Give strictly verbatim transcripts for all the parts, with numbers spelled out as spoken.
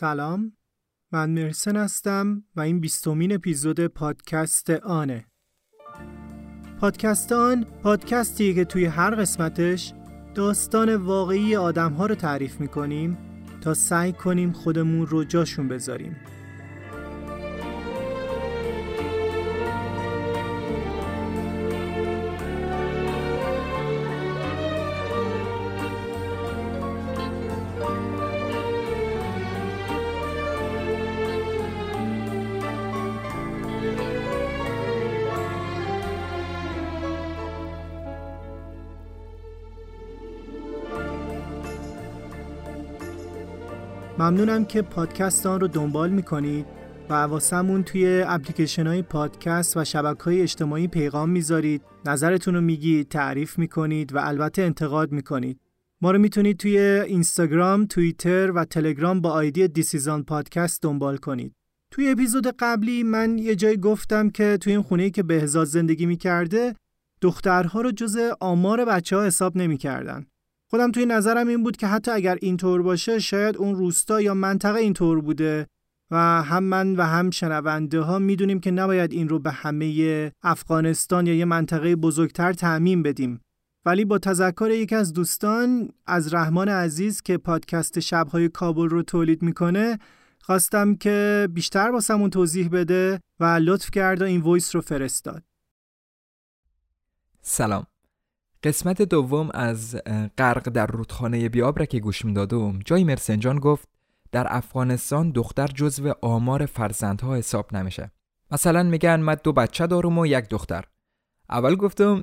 سلام، من مرسن هستم و این بیستمین اپیزود پادکست آنه. پادکست آن پادکستی که توی هر قسمتش داستان واقعی آدم‌ها رو تعریف می‌کنیم تا سعی کنیم خودمون رو جاشون بذاریم. ممنونم که پادکست آن رو دنبال میکنید و حواسمون توی اپلیکیشن های پادکست و شبکه های اجتماعی پیغام میذارید، نظرتون رو میگید، تعریف میکنید و البته انتقاد میکنید. ما رو میتونید توی اینستاگرام، توییتر و تلگرام با آیدی decision پادکست دنبال کنید. توی اپیزود قبلی من یه جای گفتم که توی این خونه‌ای که بهزاد زندگی میکرده دخترها رو جزء آمار بچه‌ها حساب نمیکردن. خودم توی نظرم این بود که حتی اگر اینطور باشه شاید اون روستا یا منطقه اینطور بوده و هم من و هم شنونده ها میدونیم که نباید این رو به همه افغانستان یا یه منطقه بزرگتر تعمیم بدیم. ولی با تذکر یکی از دوستان، از رحمان عزیز که پادکست شبهای کابل رو تولید میکنه، خواستم که بیشتر واسمون توضیح بده و لطف کرد و این وایس رو فرستاد. سلام، قسمت دوم از غرق در رودخانه بیاب را که گوش می‌دادم، جیمرسن جان گفت در افغانستان دختر جزو آمار فرزندها حساب نمیشه. مثلا میگن من دو بچه دارم و یک دختر. اول گفتم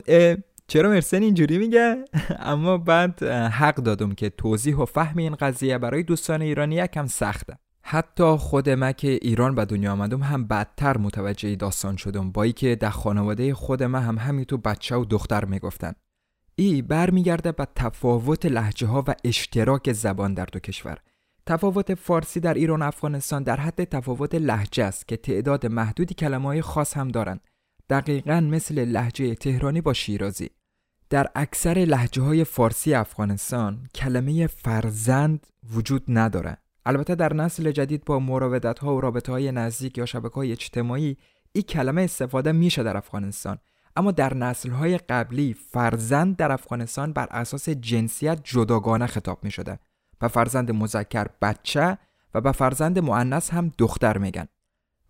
چرا مرسن اینجوری میگه؟ اما بعد حق دادم که توضیح و فهم این قضیه برای دوستان ایرانی یکم سخته. حتی خود من که ایران به دنیا آمدم هم بدتر متوجه داستان شدم، با اینکه در خانواده خود من هم همین تو بچه و دختر میگفتن. ای برمیگرده به تفاوت لهجه ها و اشتراک زبان در دو کشور. تفاوت فارسی در ایران و افغانستان در حد تفاوت لهجه است که تعداد محدودی کلمه‌های خاص هم دارند، دقیقاً مثل لهجه تهرانی با شیرازی. در اکثر لهجه های فارسی افغانستان کلمه فرزند وجود نداره. البته در نسل جدید با مراودت ها و رابطه های نزدیک یا شبکه های اجتماعی این کلمه استفاده میشه در افغانستان، اما در نسل‌های قبلی فرزند در افغانستان بر اساس جنسیت جداگانه خطاب می‌شده. به فرزند مذکر بچه و به فرزند مؤنث هم دختر میگن.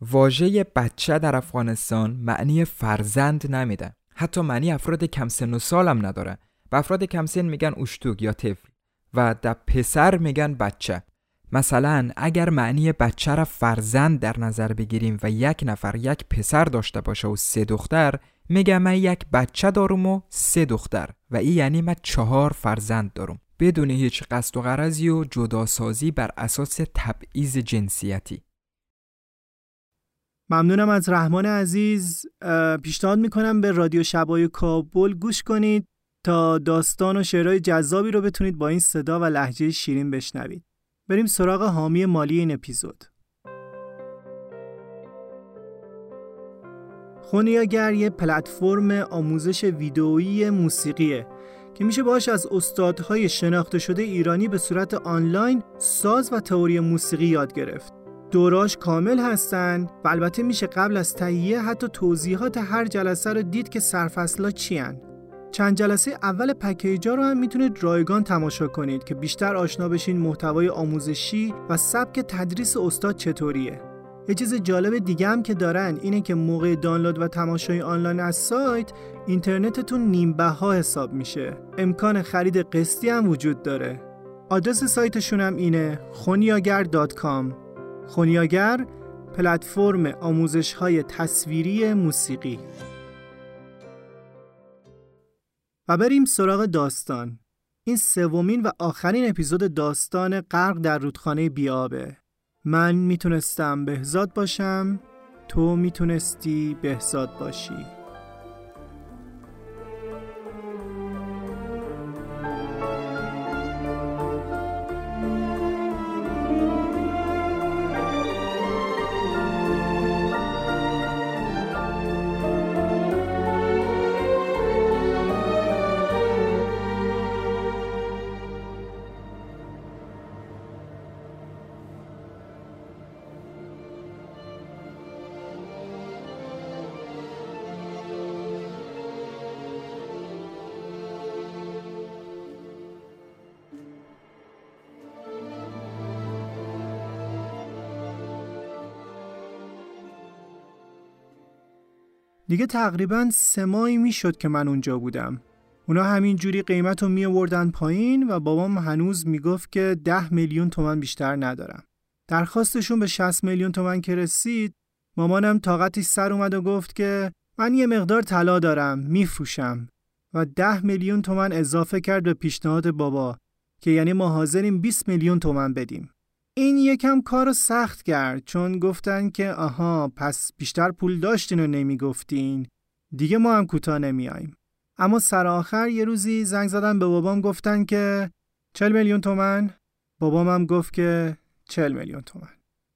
واژه بچه در افغانستان معنی فرزند نمیده. حتی معنی افراد کم سن و سال هم نداره. به افراد کم سن میگن اشتوک یا طفل و در پسر میگن بچه. مثلا اگر معنی بچه را فرزند در نظر بگیریم و یک نفر یک پسر داشته باشه و سه دختر، میگه من یک بچه دارم و سه دختر و این یعنی من چهار فرزند دارم، بدون هیچ قصد و غرضی و جداسازی بر اساس تبعیض جنسیتی. ممنونم از رحمان عزیز. پیشنهاد میکنم به رادیو شبای کابل گوش کنید تا داستان و شعرهای جذابی رو بتونید با این صدا و لهجه شیرین بشنوید. بریم سراغ حامی مالی این اپیزود. خنیاگر یه پلتفرم آموزش ویدئویی موسیقیه که میشه باهاش از استادهای شناخته شده ایرانی به صورت آنلاین ساز و تئوری موسیقی یاد گرفت. دوراش کامل هستن و البته میشه قبل از تهیه حتی توضیحات هر جلسه رو دید که سرفصل‌ها چیان. چند جلسه اول پکیج‌ها رو هم میتونید رایگان تماشا کنید که بیشتر آشنا بشین محتوای آموزشی و سبک تدریس استاد چطوریه. یه چیز جالب دیگه هم که دارن اینه که موقع دانلود و تماشای آنلاین از سایت اینترنتتون نیمبها حساب میشه. امکان خرید قسطی هم وجود داره. آدرس سایتشون هم اینه خنیاگر دات کام. خنیاگر پلتفرم آموزش‌های تصویری موسیقی. و بریم سراغ داستان. این سومین و آخرین اپیزود داستان غرق در رودخانه بیابه. من میتونستم بهزاد باشم، تو میتونستی بهزاد باشی. دیگه تقریباً سه ماهی میشد که من اونجا بودم. اونا همینجوری قیمت رو می آوردن پایین و بابام هنوز میگفت که ده میلیون تومن بیشتر ندارم. درخواستشون به شصت میلیون تومن که رسید، مامانم طاقتش سر اومد و گفت که من یه مقدار طلا دارم میفروشم و ده میلیون تومن اضافه کرد به پیشنهاد بابا که یعنی ما حاضریم بیست میلیون تومن بدیم. این یکم کارو سخت کرد چون گفتن که آها پس بیشتر پول داشتین و نمیگفتین، دیگه ما هم کوتاه نمیایم. اما سر آخر یه روزی زنگ زدن به بابام گفتن که چهل میلیون تومن. بابام هم گفت که چهل میلیون تومن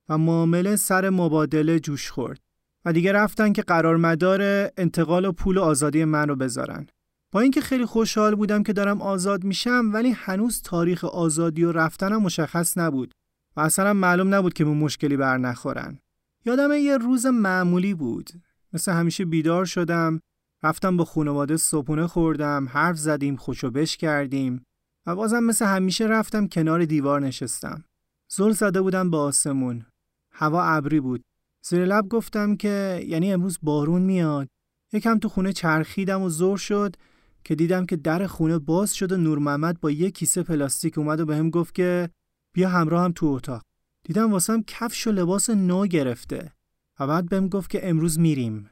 و معامله سر مبادله جوش خورد و دیگه رفتن که قرارمدار انتقال و پول و آزادی من رو بذارن. با اینکه خیلی خوشحال بودم که دارم آزاد میشم، ولی هنوز تاریخ آزادی و رفتنم مشخص نبود و اصلا معلوم نبود که به مشکلی بر نخورن. یادم یه روز معمولی بود، مثل همیشه بیدار شدم، رفتم با خانواده صبحونه خوردم، حرف زدیم، خوشو بش کردیم و بازم مثل همیشه رفتم کنار دیوار نشستم. زل زده بودم به آسمون، هوا ابری بود. زیر لب گفتم که یعنی امروز بارون میاد. یکم تو خونه چرخیدم و زور شد که دیدم که در خونه باز شد و نورمحمد با یه کیسه پلاستیک اومد و بهم گفت که بیا همراه هم تو اتاق. دیدم واسم کفش و لباس نو گرفته و بعد بهم گفت که امروز میریم.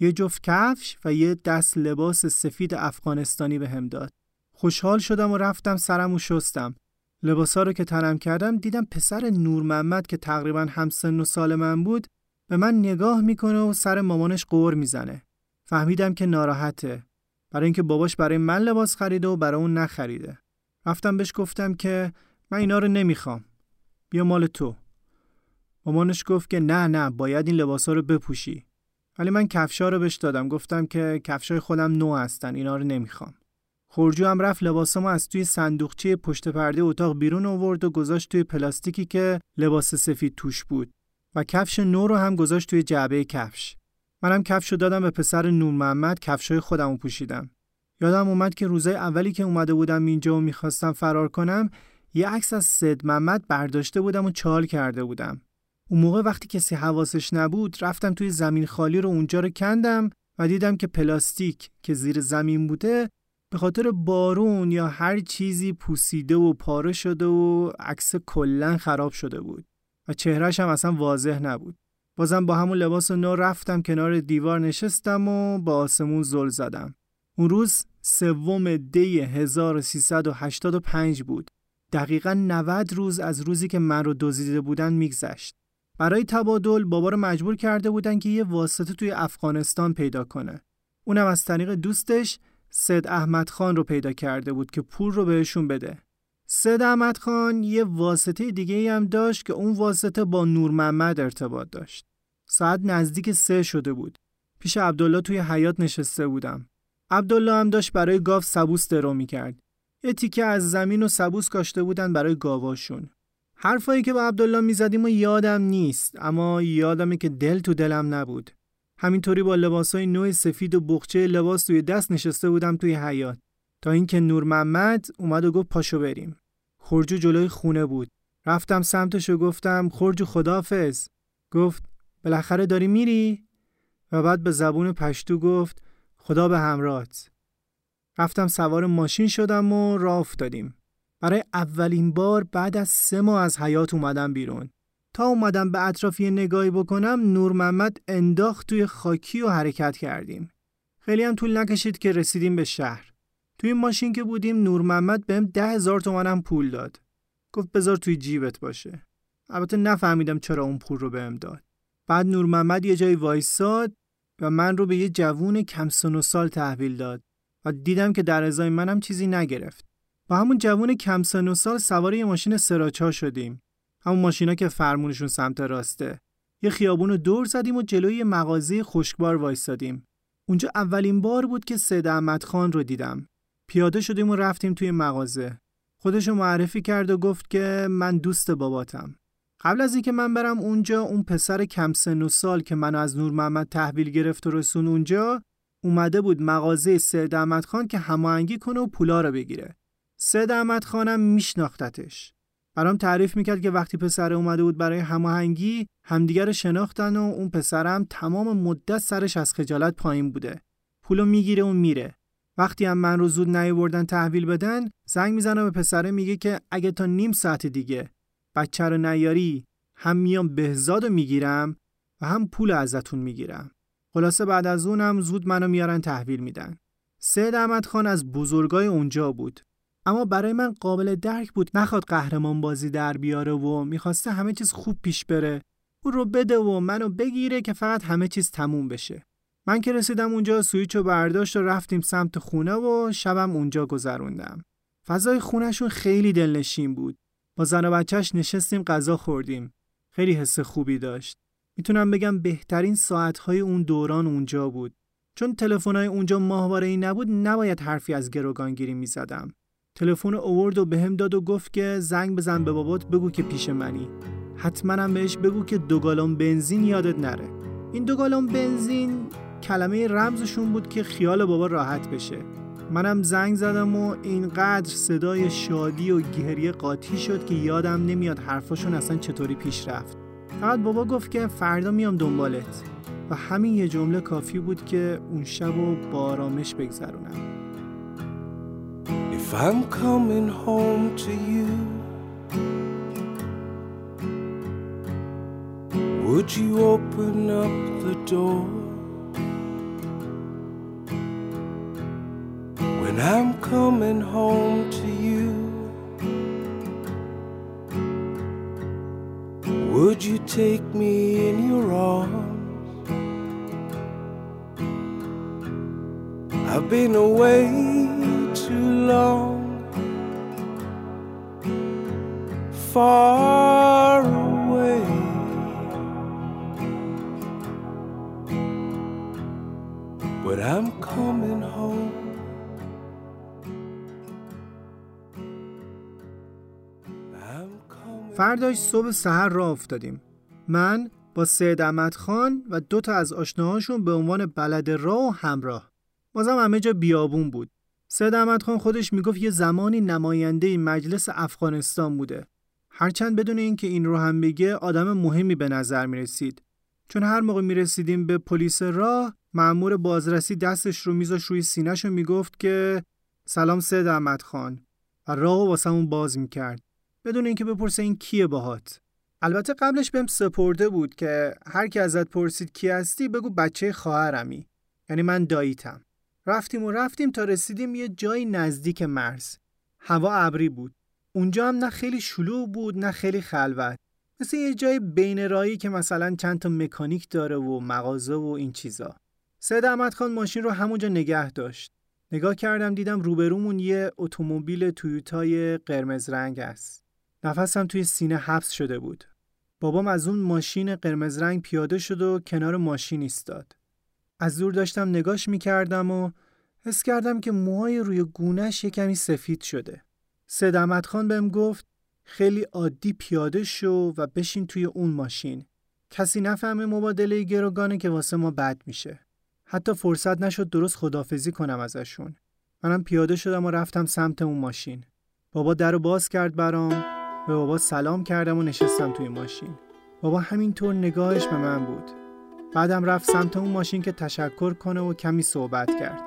یه جفت کفش و یه دست لباس سفید افغانستانی بهم داد. خوشحال شدم و رفتم سرمو شستم. لباسا رو که تنم کردم دیدم پسر نورمحمد که تقریبا هم سن و سال من بود به من نگاه میکنه و سر مامانش قور میزنه. فهمیدم که ناراحته، برای اینکه باباش برای من لباس خریده و برای اون نخریده. رفتم بهش گفتم که من اینا رو نمیخوام، بیا مال تو. مامانش گفت که نه نه باید این لباسا رو بپوشی. ولی من کفشا رو بهش دادم، گفتم که کفشای خودم نو هستن، اینا رو نمیخوام. خورجو هم رفت لباسامو از توی صندوقچه پشت پرده اتاق بیرون آورد و گذاشت توی پلاستیکی که لباس سفید توش بود و کفش نو رو هم گذاشت توی جعبه کفش. منم کفشو دادم به پسر نورمحمد، کفشای خودمو پوشیدم. یادم اومد که روزای اولی که اومده بودم اینجا و میخواستم فرار کنم، یه عکس از سید محمد برداشته بودم و چال کرده بودم. اون موقع وقتی کسی حواسش نبود، رفتم توی زمین خالی رو اونجا رو کندم و دیدم که پلاستیک که زیر زمین بوده به خاطر بارون یا هر چیزی پوسیده و پاره شده و عکس کلاً خراب شده بود و چهرهش هم اصلا واضح نبود. بازم با همون لباس نو رفتم کنار دیوار نشستم و با آسمون زل زدم. اون روز سوم دی هزار و سیصد و هشتاد و پنج بود. دقیقاً نود روز از روزی که من رو دزدیده بودن میگذشت. برای تبادل بابا رو مجبور کرده بودن که یه واسطه توی افغانستان پیدا کنه. اونم از طریق دوستش سید احمد خان رو پیدا کرده بود که پول رو بهشون بده. سید احمد خان یه واسطه دیگه هم داشت که اون واسطه با نورمحمد ارتباط داشت. ساعت نزدیک سه شده بود. پیش عبدالله توی حیاط نشسته بودم. عبدالله هم داشت برای گاو سبوس درو می‌کرد. یه تیکه از زمین و سبوس کاشته بودن برای گاواشون. حرفایی که با عبدالله می‌زدیم و یادم نیست، اما یادمه که دل تو دلم نبود. همینطوری با لباسای نو سفید و بخچه لباس توی دست نشسته بودم توی حیاط تا اینکه نورمحمد اومد و گفت پاشو بریم. خورجو جلوی خونه بود. رفتم سمتش و گفتم خورجو خداحافظ. گفت بالاخره داری میری؟ و بعد به زبون پشتو گفت خدا به همراهت. رفتم سوار ماشین شدم و راه افتادیم. برای اولین بار بعد از سه ماه از حیاط اومدم بیرون. تا اومدم به اطراف یه نگاهی بکنم، نورمحمد انداخت توی خاکی و حرکت کردیم. خیلی هم طول نکشید که رسیدیم به شهر. توی ماشین که بودیم نورمحمد بهم ده هزار تومنم پول داد. گفت بذار توی جیبت باشه. البته نفهمیدم چرا اون پول رو بهم داد. بعد نورمحمد یه جای وایساد و من رو به یه جوون کم سن و سال تحویل داد و دیدم که در ازای منم چیزی نگرفت. با همون جوون کم سن و سال سوار یه ماشین سراچا شدیم. همون ماشینا که فرمونشون سمت راسته. یه خیابون رو دور زدیم و جلوی مغازه خشکبار وایسادیم. اونجا اولین بار بود که سید احمد خان رو دیدم. پیاده شدیم و رفتیم توی مغازه. خودش رو معرفی کرد و گفت که من دوست باباتم. قبل از اینکه من برم اونجا، اون پسر کم سن و سال که منو از نورمحمد تحویل گرفت و رسون اونجا، اومده بود مغازه سید احمد خان که هماهنگی کنه و پولا رو بگیره. سید احمد خانم میشناختتش. برام تعریف میکرد که وقتی پسر اومده بود برای هماهنگی همدیگر شناختن و اون پسرم تمام مدت سرش از خجالت پایین بوده. پولو میگیره و میره. وقتی هم من رو زود نیاوردن تحویل بدن، زنگ میزنه به پسره میگه که اگه تا نیم ساعت دیگه بچه رو نیاری، هم میام بهزادو میگیرم و هم پول ازتون میگیرم. خلاصه بعد از اونم زود منو میارن تحویل میدن. سید احمد خان از بزرگای اونجا بود. اما برای من قابل درک بود نخواد قهرمان بازی در بیاره و میخواسته همه چیز خوب پیش بره. او رو بده و منو بگیره که فقط همه چیز تموم بشه. من که رسیدم اونجا سویچو برداشت و رفتیم سمت خونه و شبم اونجا گذروندم. فضای خونهشون خیلی دلنشین بود. با زن و بچه‌ش نشستیم غذا خوردیم. خیلی حس خوبی داشت. میتونم بگم بهترین ساعت‌های اون دوران اونجا بود. چون تلفن‌های اونجا ماهواره‌ای نبود، نباید حرفی از گروگانگیری می‌زدم. تلفن آورد و بهم داد و گفت که زنگ بزن به بابات بگو که پیش منی. حتماً هم بهش بگو که دو گالون بنزین یادت نره. این دو گالون بنزین کلمه رمزشون بود که خیال بابا راحت بشه. منم زنگ زدم و اینقدر صدای شادی و گریه قاطی شد که یادم نمیاد حرفاشون اصلا چطوری پیش رفت. فقط بابا گفت که فردا میام دنبالت و همین یه جمله کافی بود که اون شبو با آرامش بگذرونم. If I'm coming home to you, would you open up the door? When I'm coming home to you, would you take me in your arms? I've been away too long, far away. But I'm coming home. فرداش صبح سحر راه افتادیم. من با سید احمد خان و دو تا از آشناهاشون به عنوان بلد راه و همراه. بازم همه جا بیابون بود. سید احمد خان خودش میگفت یه زمانی نماینده مجلس افغانستان بوده. هرچند بدون اینکه این رو هم بگه آدم مهمی به نظر میرسید. چون هر موقع میرسیدیم به پلیس راه، مأمور بازرسی دستش رو میذاش روی سینه‌ش و میگفت که سلام سید احمد خان و راهو واسمون باز میکرد. بدون اینکه بپرسه این کیه باهات. البته قبلش بهم سپرده بود که هر کی ازت پرسید کی هستی بگو بچه خواهرمی، یعنی من داییتم. رفتیم و رفتیم تا رسیدیم یه جایی نزدیک مرز. هوا ابری بود. اونجا هم نه خیلی شلوغ بود نه خیلی خلوت، مثل یه جای بین راهی که مثلا چند تا مکانیک داره و مغازه و این چیزا. سید احمد خان ماشین رو همونجا نگه داشت. نگاه کردم دیدم روبرومون یه اتومبیل تویوتای قرمز رنگ است. نفسم توی سینه حبس شده بود. بابام از اون ماشین قرمز رنگ پیاده شد و کنار ماشین ایستاد. از دور داشتم نگاش میکردم و حس کردم که موهای روی گونه‌اش یه کمی سفید شده. سید احمد خان بهم گفت خیلی عادی پیاده شو و بشین توی اون ماشین. کسی نفهمه مبادله گروگانه که واسه ما بد میشه. حتی فرصت نشد درست خداحافظی کنم ازشون. منم پیاده شدم و رفتم سمت اون ماشین. بابا درو باز کرد برام. به بابا سلام کردم و نشستم توی ماشین. بابا همینطور نگاهش به من بود. بعدم رفت سمت اون ماشین که تشکر کنه و کمی صحبت کرد.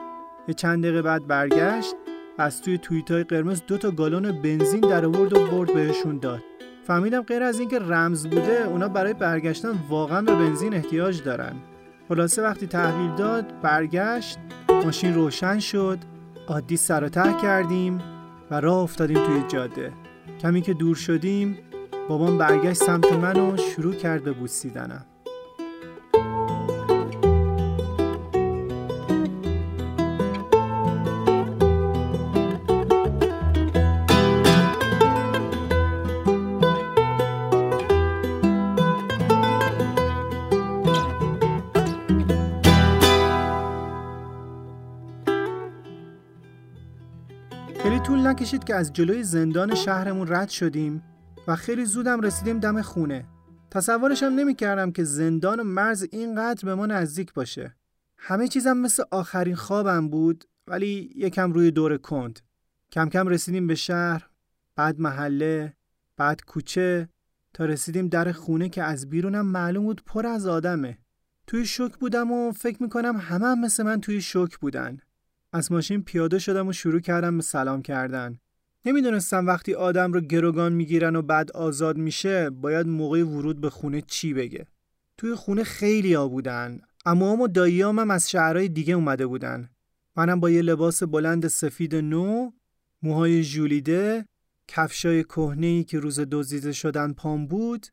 یه چند دقیقه بعد برگشت و از توی تویوتای قرمز دو تا گالون بنزین در آورد و برد بهشون داد. فهمیدم غیر از اینکه رمز بوده، اونا برای برگشتن واقعا به بنزین احتیاج دارن. خلاصه وقتی تحویل داد، برگشت، ماشین روشن شد، عادی سر و ته کردیم و راه افتادیم توی جاده. کمی که دور شدیم بابام برگشت سمت من و شروع کرد به بوسیدنم. کشید که از جلوی زندان شهرمون رد شدیم و خیلی زودم رسیدیم دم خونه. تصورشم نمی‌کردم که زندان و مرز اینقدر به ما نزدیک باشه. همه چیزم مثل آخرین خوابم بود، ولی یکم روی دور کند. کم کم رسیدیم به شهر، بعد محله، بعد کوچه تا رسیدیم در خونه که از بیرونم معلوم بود پر از آدمه. توی شوک بودم و فکر میکنم همه هم مثل من توی شوک بودن. از ماشین پیاده شدم و شروع کردم به سلام کردن. نمیدونستم وقتی آدم رو گروگان میگیرن و بعد آزاد میشه باید موقع ورود به خونه چی بگه. توی خونه خیلی ها بودن. عموام و داییام هم از شهرهای دیگه اومده بودن. منم با یه لباس بلند سفید نو، موهای ژولیده، کفشای کهنه‌ای که روز دزدیده شدن پام بود،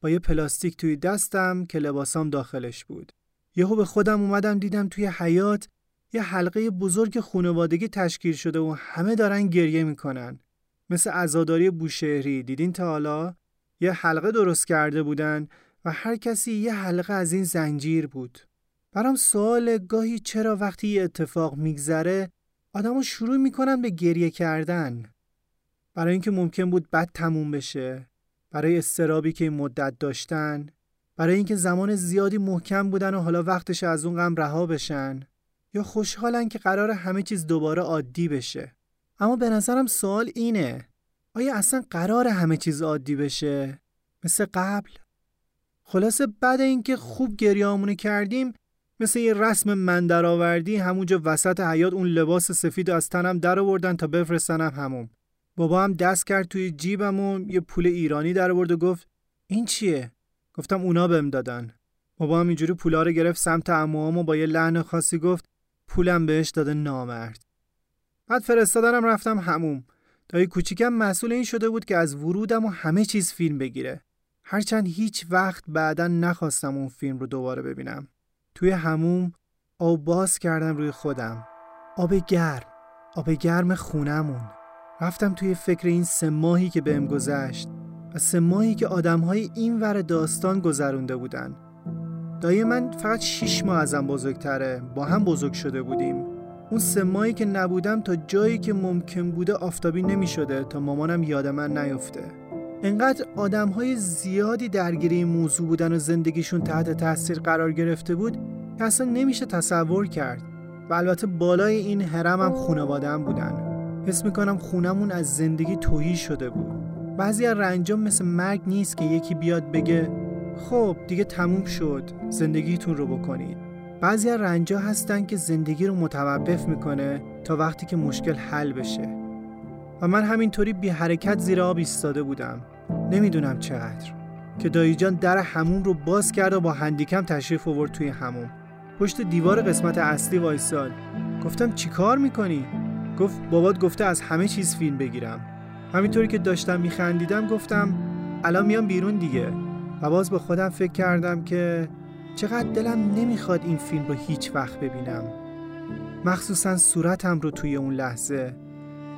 با یه پلاستیک توی دستم که لباسام داخلش بود. یهو به خودم اومدم دیدم توی حیاط یه حلقه بزرگ خانوادگی تشکیل شده و همه دارن گریه میکنن. مثل عزاداری بوشهری، دیدین تا حالا؟ یه حلقه درست کرده بودن و هر کسی یه حلقه از این زنجیر بود. برام سوال گاهی چرا وقتی یه اتفاق میگذره آدمو شروع میکنن به گریه کردن؟ برای اینکه ممکن بود بد تموم بشه، برای استرابی که این مدت داشتن، برای اینکه زمان زیادی محکم بودن و حالا وقتش از اون غم رها بشن، یا خوشحالن که قرار همه چیز دوباره عادی بشه. اما به نظرم سوال اینه، آیا اصلا قرار همه چیز عادی بشه؟ مثل قبل؟ خلاصه بعد اینکه خوب گریه‌مون کردیم، مثل یه رسم من درآوردی همونجا وسط حیاط اون لباس سفید از تنم در آوردن تا بفرستنم همون. بابا هم دست کرد توی جیبم و یه پول ایرانی در آورد و گفت این چیه؟ گفتم اونا بهم دادن. بابا هم اینجوری پولا رو گرفت سمت عموام و با یه لحن خاصی گفت پولم بهش داده نامرد. بعد فرستادنم رفتم حموم. دایی کوچیکم مسئول این شده بود که از ورودم و همه چیز فیلم بگیره. هرچند هیچ وقت بعداً نخواستم اون فیلم رو دوباره ببینم. توی حموم آب باز کردم روی خودم. آب گرم، آب گرم خونمون. رفتم توی فکر این سه ماهی که بهم گذشت و سه ماهی که آدم‌های این ور داستان گذرونده بودن. دایی من فقط شش ماه ازم بزرگتره، با هم بزرگ شده بودیم. اون سه ماهی که نبودم تا جایی که ممکن بوده آفتابی نمی‌شده تا مامانم یاد من نیفته. انقدر آدم‌های زیادی درگیر این موضوع بودن و زندگیشون تحت تاثیر قرار گرفته بود که اصلا نمیشه تصور کرد. و البته بالای این هرم هم خانواده‌ام بودن. حس میکنم خونمون از زندگی تهی شده بود. بعضی از رنجام مثل مرگ نیست که یکی بیاد بگه خب دیگه تموم شد، زندگیتون رو بکنید. بعضی از رنجا هستن که زندگی رو متوقف میکنه تا وقتی که مشکل حل بشه. و من همینطوری بی حرکت زیر آب ایستاده بودم، نمیدونم چقدر، که دایی جان در حموم رو باز کرد و با هندیکم تشریف آورد توی حموم. پشت دیوار قسمت اصلی وایساد. گفتم چیکار میکنی؟ گفت بابات گفته از همه چیز فیلم بگیرم. همینطوری که داشتم میخندیدم گفتم الان میام بیرون دیگه. و باز با خودم فکر کردم که چقدر دلم نمیخواد این فیلم رو هیچ وقت ببینم، مخصوصا صورتم رو توی اون لحظه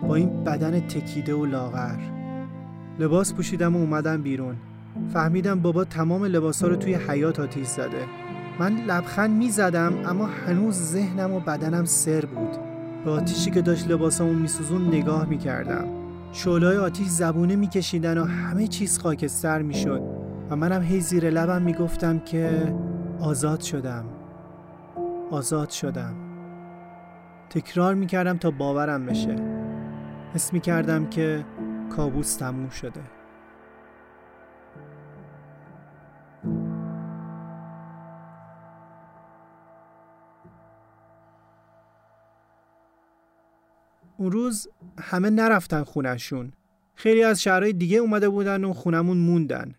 با این بدن تکیده و لاغر. لباس پوشیدم و اومدم بیرون. فهمیدم بابا تمام لباسا رو توی حیاط آتیش زده. من لبخند میزدم اما هنوز ذهنم و بدنم سر بود. به آتیشی که داشت لباسامو میسوزون نگاه میکردم. شعله‌های آتیش زبونه میکشیدن و همه چیز خاکستر میشد و منم هی زیر لبم میگفتم که آزاد شدم، آزاد شدم. تکرار میکردم تا باورم بشه. حس میکردم که کابوس تموم شده. اون روز همه نرفتن خونه‌شون. خیلی از شهرهای دیگه اومده بودن و خونمون موندن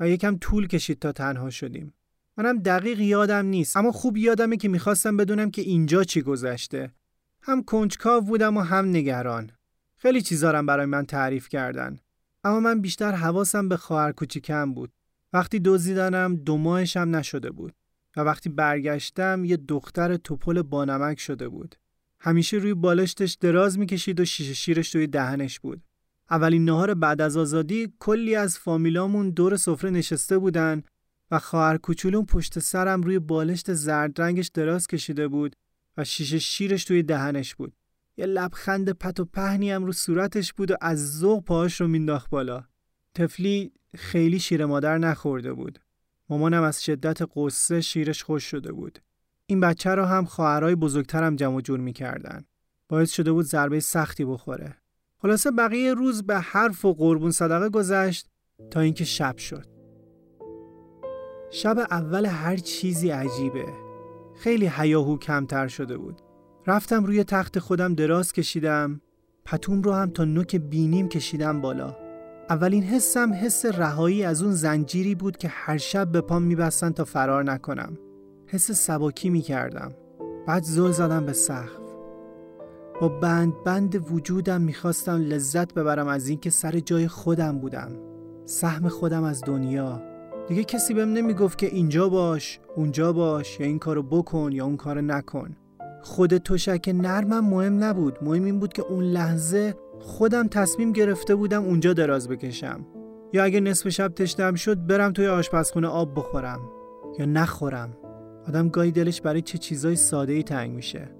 و یکم طول کشید تا تنها شدیم. منم دقیق یادم نیست، اما خوب یادمه که میخواستم بدونم که اینجا چی گذشته. هم کنجکاو بودم و هم نگران. خیلی چیزارم برای من تعریف کردن، اما من بیشتر حواسم به خواهر کوچیکم بود. وقتی دزدیدنم دو ماهشم نشده بود و وقتی برگشتم یه دختر توپل بانمک شده بود. همیشه روی بالشتش دراز میکشید و شیشه شیرش توی دهنش بود. اولین نهار بعد از آزادی کلی از فامیلامون دور سفره نشسته بودن و خواهر کوچولوم پشت سرم روی بالشت زرد رنگش دراز کشیده بود و شیشه شیرش توی دهنش بود. یه لبخند پت و پهنی هم رو صورتش بود و از ذوق پاهاش رو مینداخت بالا. طفلی خیلی شیر مادر نخورده بود. مامانم از شدت قصه شیرش خوش شده بود. این بچه رو هم خواهرای بزرگترم جمع جور می‌کردن. باعث شده بود ضربه سختی بخوره. خلاصه بقیه روز به حرف و قربون صدقه گذشت تا اینکه شب شد. شب اول هر چیزی عجیبه. خیلی هیاهو کمتر شده بود. رفتم روی تخت خودم دراز کشیدم، پتوم رو هم تا نوک بینیم کشیدم بالا. اولین حسم حس رهایی از اون زنجیری بود که هر شب به پام میبستن تا فرار نکنم. حس سباکی میکردم. بعد زل زدم به سقف. با بند بند وجودم میخواستم لذت ببرم از این که سر جای خودم بودم، سهم خودم از دنیا. دیگه کسی بهم نمیگفت که اینجا باش، اونجا باش، یا این کارو بکن یا اون کارو نکن. خود تشک نرمم مهم نبود. مهم این بود که اون لحظه خودم تصمیم گرفته بودم اونجا دراز بکشم، یا اگه نصف شب تشنم شد برم توی آشپزخونه آب بخورم یا نخورم. آدم گاهی دلش برای چه چیزای ساده‌ای تنگ میشه.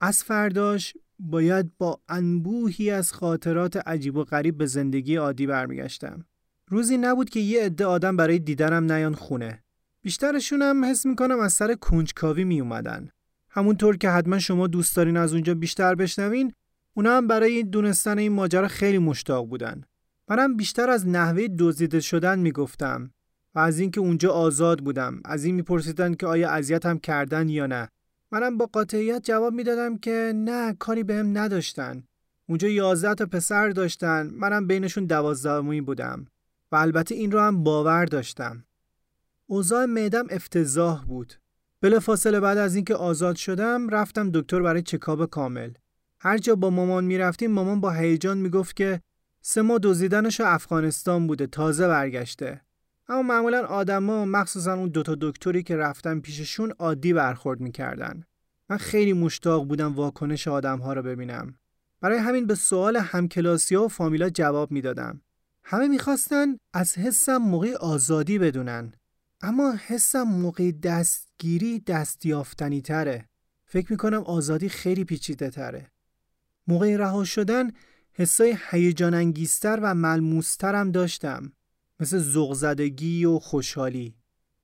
از فرداش باید با انبوهی از خاطرات عجیب و غریب به زندگی عادی برمیگشتم. روزی نبود که یه عده آدم برای دیدنم نیان خونه. بیشترشون هم حس میکنم از سر کنجکاوی میومدن. همونطور که حتما شما دوست دارین از اونجا بیشتر بشنوین، اونا هم برای دونستن این ماجرا خیلی مشتاق بودن. منم بیشتر از نحوه دزدیده شدن میگفتم و از اینکه اونجا آزاد بودم. از این میپرسیدن که آیا اذیتم کردن یا نه. منم با قاطعیت جواب میدادم که نه، کاری بهم نداشتن. اونجا یازده تا پسر داشتن، منم بینشون دوازدهمی بودم و البته این رو هم باور داشتم. اوضاع معدم افتضاح بود. بلافاصله بعد از اینکه آزاد شدم رفتم دکتر برای چکاب کامل. هر جا با مامان میرفتیم مامان با هیجان میگفت که سه ماه دزدیدنش افغانستان بوده، تازه برگشته. اما معمولا آدما، مخصوصا اون دوتا دکتری که رفتم پیششون، عادی برخورد میکردن. من خیلی مشتاق بودم واکنش آدم‌ها رو ببینم. برای همین به سوال همکلاسی‌ها و فامیلا جواب میدادم. همه میخواستن از حسم موقع آزادی بدونن، اما حسم موقع دستگیری دستیافتنی تره. فکر میکنم آزادی خیلی پیچیده تره. موقع رها شدن حسای هیجان انگیزتر و ملموسترم داشتم، مثل ذوق‌زدگی و خوشحالی.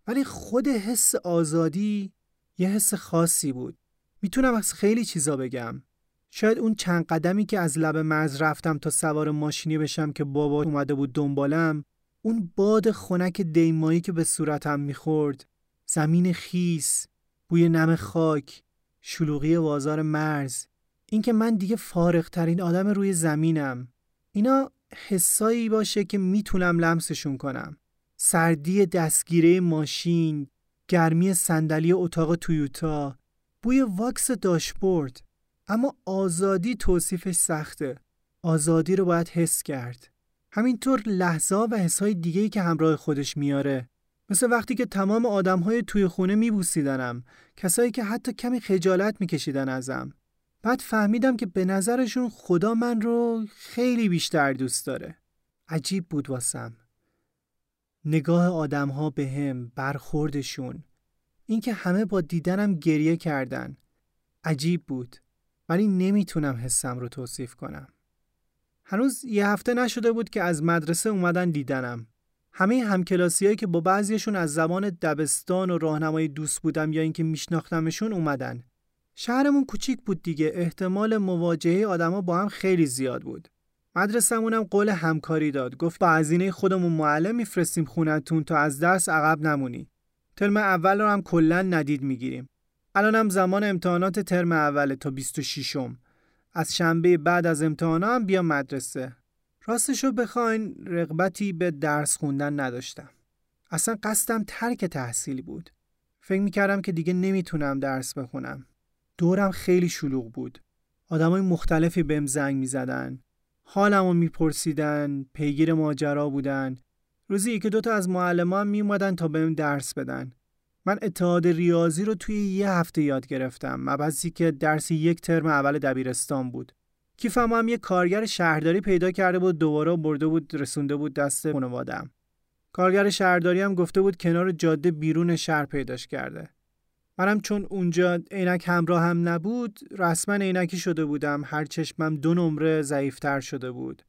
ولی خود حس آزادی یه حس خاصی بود. میتونم از خیلی چیزا بگم. شاید اون چند قدمی که از لب مرز رفتم تا سوار ماشینی بشم که بابا اومده بود دنبالم، اون باد خنک دیمایی که به صورتم میخورد، زمین خیس، بوی نم خاک، شلوغی بازار مرز، این که من دیگه فارغ‌ترین آدم روی زمینم، اینا حسایی باشه که میتونم لمسشون کنم. سردی دستگیره ماشین، گرمی صندلی اتاق تویوتا، بوی واکس داشبورد. اما آزادی توصیفش سخته. آزادی رو باید حس کرد. همینطور لحظه‌ها و حسای دیگه‌ای که همراه خودش میاره، مثل وقتی که تمام آدم‌های توی خونه میبوسیدنم، کسایی که حتی کمی خجالت میکشیدن ازم. بعد فهمیدم که به نظرشون خدا من رو خیلی بیشتر دوست داره. عجیب بود واسم. نگاه آدم‌ها به هم، برخوردشون، اینکه همه با دیدنم گریه کردن. عجیب بود، ولی نمیتونم حسم رو توصیف کنم. هنوز یه هفته نشده بود که از مدرسه اومدن دیدنم. همه همکلاسی‌هایی که با بعضیشون از زمان دبستان و راهنمای دوست بودم یا اینکه میشناختمشون اومدن. شهرمون کوچیک بود دیگه، احتمال مواجهه آدما با هم خیلی زیاد بود. مدرسه‌مونم قول همکاری داد، گفت با هزینه خودمون معلم میفرستیم خونه‌تون تا از درس عقب نمونی. ترم اول رو هم کلاً ندید میگیریم. الانم زمان امتحانات ترم اول تا بیست و ششم. از شنبه بعد از امتحانا هم بیا مدرسه. راستشو بخواین رغبتی به درس خوندن نداشتم. اصلا قصدم ترک تحصیل بود. فکر می‌کردم که دیگه نمیتونم درس بخونم. دورم خیلی شلوغ بود. آدمای مختلفی بهم زنگ می‌زدن، حالمو میپرسیدن، پیگیر ماجرا بودن. روزی یک دو تا از معلمام میومدن تا بهم درس بدن. من اتحاد ریاضی رو توی یه هفته یاد گرفتم، مبحثی که درس یک ترم اول دبیرستان بود. کیفم هم یه کارگر شهرداری پیدا کرده بود، دوباره برده بود رسونده بود دست خانواده‌ام. کارگر شهرداری هم گفته بود کنار جاده بیرون شهر پیداش کرده. منم چون اونجا عینک همراه هم نبود، رسما عینکی شده بودم. هر چشمم دو نمره ضعیف‌تر شده بود.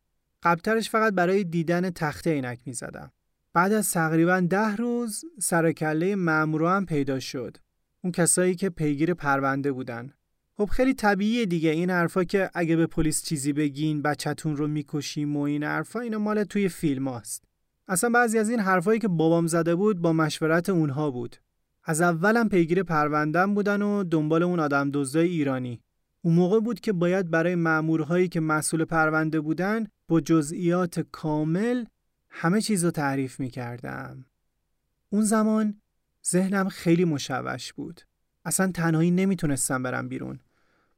قبل‌ترش فقط برای دیدن تخته عینک می‌زدم. بعد از تقریباً ده روز سرکله مامورا هم پیدا شد. اون کسایی که پیگیر پرونده بودن. خب خیلی طبیعیه دیگه این حرفا که اگه به پلیس چیزی بگین بچه‌تون رو میکشیم و این حرفا، اینا مال توی فیلم هاست. اصلا بعضی از این حرفایی که بابام زده بود با مشورت اونها بود. از اولم پیگیر پرونده‌ام بودن و دنبال اون آدم دزدای ایرانی. اون موقع بود که باید برای مأمورهایی که مسئول پرونده بودن با جزئیات کامل همه چیز رو تعریف می‌کردم. اون زمان ذهنم خیلی مشوش بود. اصلا تنهایی نمیتونستم برم بیرون.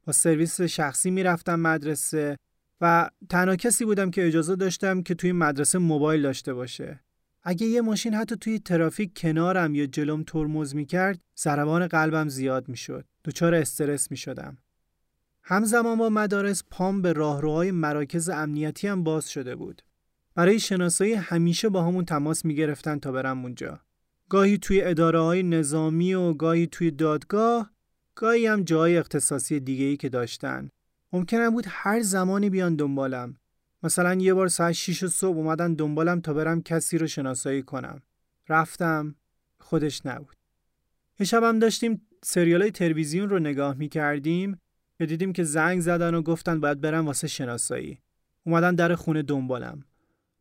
با سرویس شخصی میرفتم مدرسه و تنها کسی بودم که اجازه داشتم که توی مدرسه موبایل داشته باشه. اگه یه ماشین حتی توی ترافیک کنارم یا جلوم ترمز میکرد، ضربان قلبم زیاد میشد. دچار استرس میشدم. همزمان با مدارس پام به راهروهای مراکز امنیتی هم باز شده بود. برای شناسایی همیشه با همون تماس میگرفتن تا برم اونجا. گاهی توی اداره‌های نظامی و گاهی توی دادگاه، گاهی هم جای اختصاصی دیگه‌ای که داشتن. ممکنه بود هر زمانی بیان دنبالم. مثلا یه بار ساعت شش صبح اومدن دنبالم تا برم کسی رو شناسایی کنم. رفتم، خودش نبود. یه شبم داشتیم سریالای تلویزیون رو نگاه می‌کردیم که دیدیم که زنگ زدن و گفتن باید برم واسه شناسایی. اومدن در خونه دنبالم.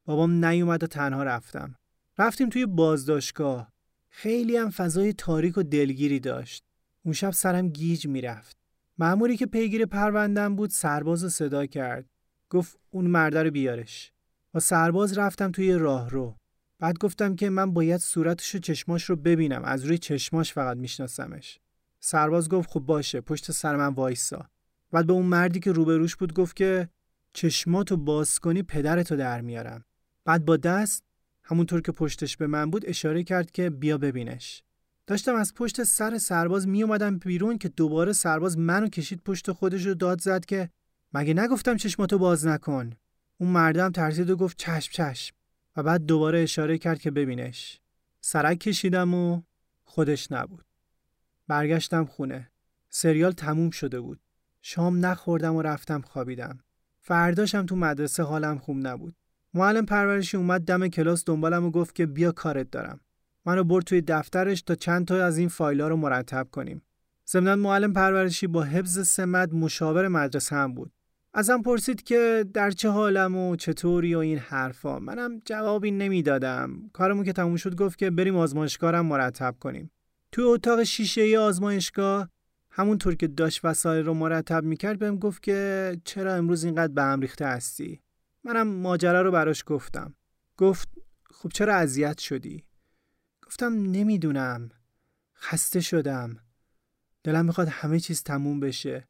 بابام نیومد و تنها رفتم. رفتیم توی بازداشتگاه. خیلی هم فضای تاریک و دلگیری داشت. اون شب سرم گیج میرفت. مأموری که پیگیر پرونده‌ام بود سرباز رو صدا کرد. گفت اون مرده رو بیارش. با سرباز رفتم توی راهرو. بعد گفتم که من باید صورتش و چشماش رو ببینم. از روی چشماش فقط میشناسمش. سرباز گفت خب باشه، پشت سر من وایسا. بعد به اون مردی که روبروش بود گفت که چشماتو باز کنی پدرتو در میارم. بعد با دست همونطور که پشتش به من بود اشاره کرد که بیا ببینش. داشتم از پشت سر سرباز می اومدم بیرون که دوباره سرباز منو کشید پشت خودش و داد زد که مگه نگفتم چشماتو باز نکن. اون مردم ترسید و گفت چشم چشم و بعد دوباره اشاره کرد که ببینش. سرک کشیدم و خودش نبود. برگشتم خونه. سریال تموم شده بود. شام نخوردم و رفتم خوابیدم. فرداشم تو مدرسه حالم خوب نبود. معلم پرورشی اومد دم کلاس دنبالم و گفت که بیا کارت دارم. منو برد توی دفترش تا چند تا از این فایل‌ها رو مرتب کنیم. ضمن معلم پرورشی با حفظ سمت مشاور مدرسه هم بود. ازم پرسید که در چه حالم و چطوری و این حرفا. منم جوابی نمیدادم. کارمون که تموم شد گفت که بریم آزمایشگاه‌ام مرتب کنیم. توی اتاق شیشه‌ای آزمایشگاه همونطور که داش وسایل رو مرتب می‌کرد بهم گفت که چرا امروز اینقدر به هم ریخته هستی؟ منم ماجرا رو براش گفتم. گفت خب چرا اذیت شدی؟ گفتم نمیدونم. خسته شدم. دلم میخواد همه چیز تموم بشه.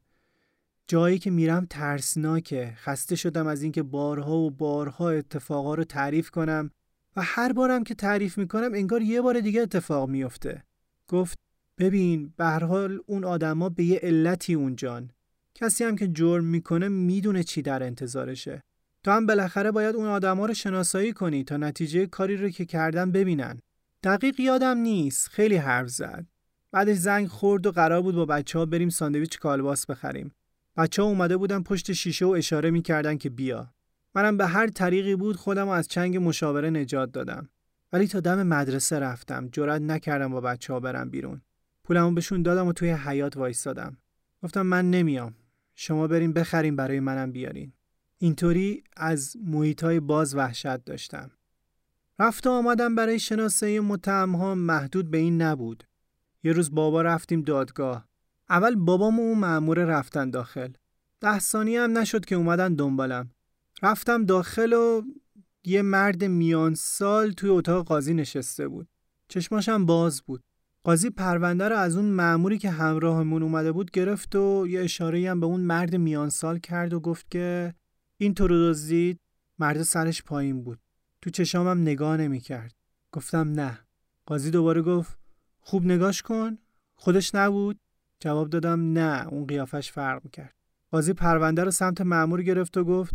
جایی که میرم ترسناکه. خسته شدم از اینکه بارها و بارها اتفاقا رو تعریف کنم و هر بارم که تعریف میکنم انگار یه بار دیگه اتفاق میفته. گفت ببین به هر حال اون آدما به یه علتی اونجان. کسی هم که جرم میکنه میدونه چی در انتظارشه. تو هم بالاخره باید اون آدما رو شناسایی کنی تا نتیجه کاری رو که کردن ببینن. دقیق یادم نیست، خیلی حرف زد. بعدش زنگ خورد و قرار بود با بچه‌ها بریم ساندویچ کالباس بخریم. بچه‌ها اومده بودن پشت شیشه و اشاره می‌کردن که بیا. منم به هر طریقی بود خودم رو از چنگ مشاوره نجات دادم. ولی تا دم مدرسه رفتم، جرئت نکردم با بچه‌ها برم بیرون. پولمو بهشون دادم و توی حیاط وایسادم. گفتم من نمیام. شما بریم بخریم برای منم بیارین. اینطوری از محیط‌های باز وحشت داشتم. رفت و آمدم برای شناسایی متهم‌ها محدود به این نبود. یه روز بابا رفتیم دادگاه. اول بابام و اون مأمور رفتن داخل. ده ثانیه هم نشد که اومدن دنبالم. رفتم داخل و یه مرد میان سال توی اتاق قاضی نشسته بود. چشماش هم باز بود. قاضی پرونده رو از اون مأموری که همراهمون اومده بود گرفت و یه اشاره‌ای هم به اون مرد میان سال کرد و گفت که این تو رو دزدید. مرد سرش پایین بود. تو چشامم نگاه نمی کرد. گفتم نه. قاضی دوباره گفت خوب نگاش کن. خودش نبود؟ جواب دادم نه، اون قیافش فرق می کرد. قاضی پرونده رو سمت مأمور گرفت و گفت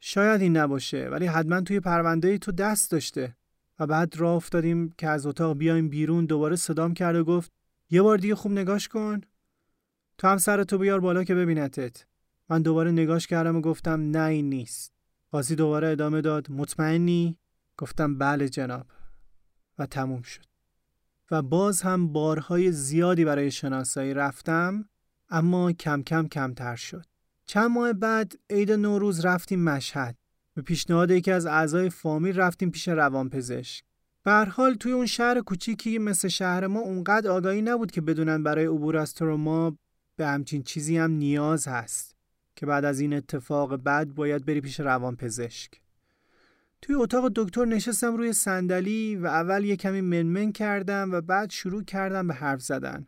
شاید این نباشه ولی حتما توی پرونده تو دست داشته. و بعد راه افتادیم که از اتاق بیایم بیرون. دوباره صدام کرد و گفت یه بار دیگه خوب نگاش کن. تو هم سرتو بیار بالا که ببینتت. من دوباره نگاش کردم و گفتم نه این نیست. قاضی دوباره ادامه داد مطمئنی؟ گفتم بله جناب. و تموم شد. و باز هم بارهای زیادی برای شناسایی رفتم اما کم کم کمتر شد. چند ماه بعد عید نوروز رفتیم مشهد. به پیشنهاد یکی از اعضای فامیل رفتیم پیش روانپزشک. به هر حال توی اون شهر کوچیکی مثل شهر ما اونقدر آگاهی نبود که بدونن برای عبور از تروما به همچین چیزی هم نیاز هست که بعد از این اتفاق بعد باید بری پیش روانپزشک. توی اتاق دکتر نشستم روی صندلی و اول یه کمی منمن کردم و بعد شروع کردم به حرف زدن.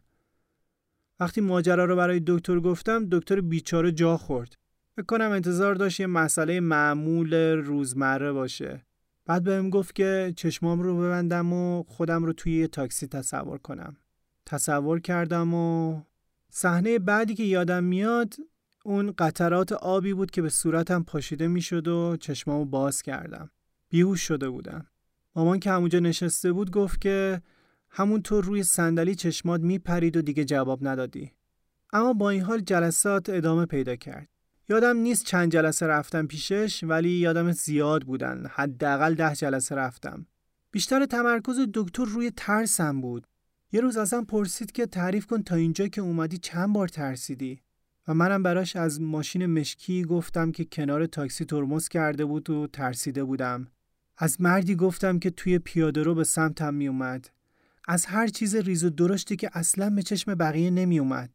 وقتی ماجرا رو برای دکتر گفتم، دکتر بیچاره جا خورد. فکر کنم انتظار داشت یه مسئله معمول روزمره باشه. بعد بهم گفت که چشمام رو ببندم و خودم رو توی یه تاکسی تصور کنم. تصور کردم و صحنه بعدی که یادم میاد اون قطرات آبی بود که به صورتم پاشیده میشد و چشمامو باز کردم. بیهوش شده بودم. مامان که همونجا نشسته بود گفت که همونطور روی صندلی چشمات میپرید و دیگه جواب ندادی. اما با این حال جلسات ادامه پیدا کرد. یادم نیست چند جلسه رفتم پیشش، ولی یادم زیاد بودن. حداقل ده جلسه رفتم. بیشتر تمرکز دکتر روی ترسم بود. یه روز ازم پرسید که تعریف کن تا اینجا که اومدی چند بار ترسیدی؟ و منم براش از ماشین مشکی گفتم که کنار تاکسی ترمز کرده بود و ترسیده بودم. از مردی گفتم که توی پیاده رو به سمتم می اومد. از هر چیز ریز و درشتی که اصلا به چشم بقیه نمی اومد.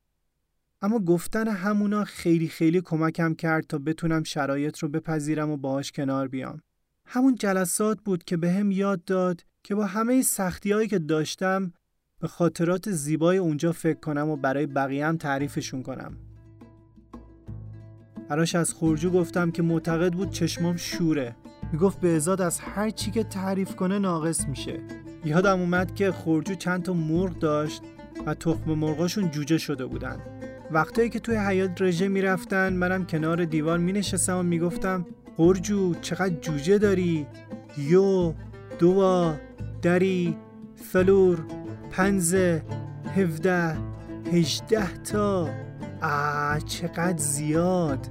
اما گفتن همونا خیلی خیلی کمکم کرد تا بتونم شرایط رو بپذیرم و باهاش کنار بیام. همون جلسات بود که بهم یاد داد که با همه سختی‌هایی که داشتم به خاطرات زیبای اونجا فکر کنم و برای بقیه هم تعریفشون کنم. براش از خورجو گفتم که معتقد بود چشمام شوره. میگفت بهزاد از هر چی که تعریف کنه ناقص میشه. یادم اومد که خورجو چند تا مرغ داشت و تخم مرغاشون جوجه شده بودن. وقتایی که توی حیاط رژه میرفتن، منم کنار دیوار مینشستم و میگفتم خورجو چقدر جوجه داری؟ یو، دوا، دری، فلور، پنزه، هفده، هجده تا. آه چقدر زیاد.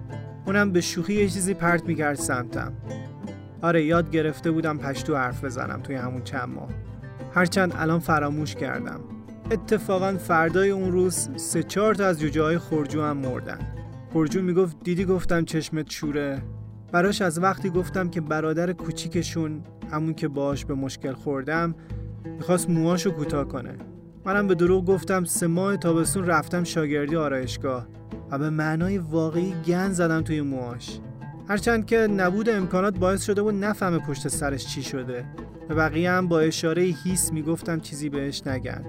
اونم به شوخی یه چیزی پرت میکرد سمتم. آره یاد گرفته بودم پشتو حرف بزنم توی همون چند ماه، هرچند الان فراموش کردم. اتفاقا فردای اون روز سه چهار تا از جوجه های خورجو هم مردن. خورجو میگفت دیدی گفتم چشمت شوره. براش از وقتی گفتم که برادر کوچیکشون، همون که باهاش به مشکل خوردم، میخواست موهاشو کوتاه کنه. منم به دروغ گفتم سه ماه تابستون رفتم شاگردی آرایشگاه و به معنای واقعی گن زدم توی موهاش. هرچند که نبود امکانات باعث شده بود نفهمه پشت سرش چی شده و بقیه هم با اشاره هیس میگفتم چیزی بهش نگن.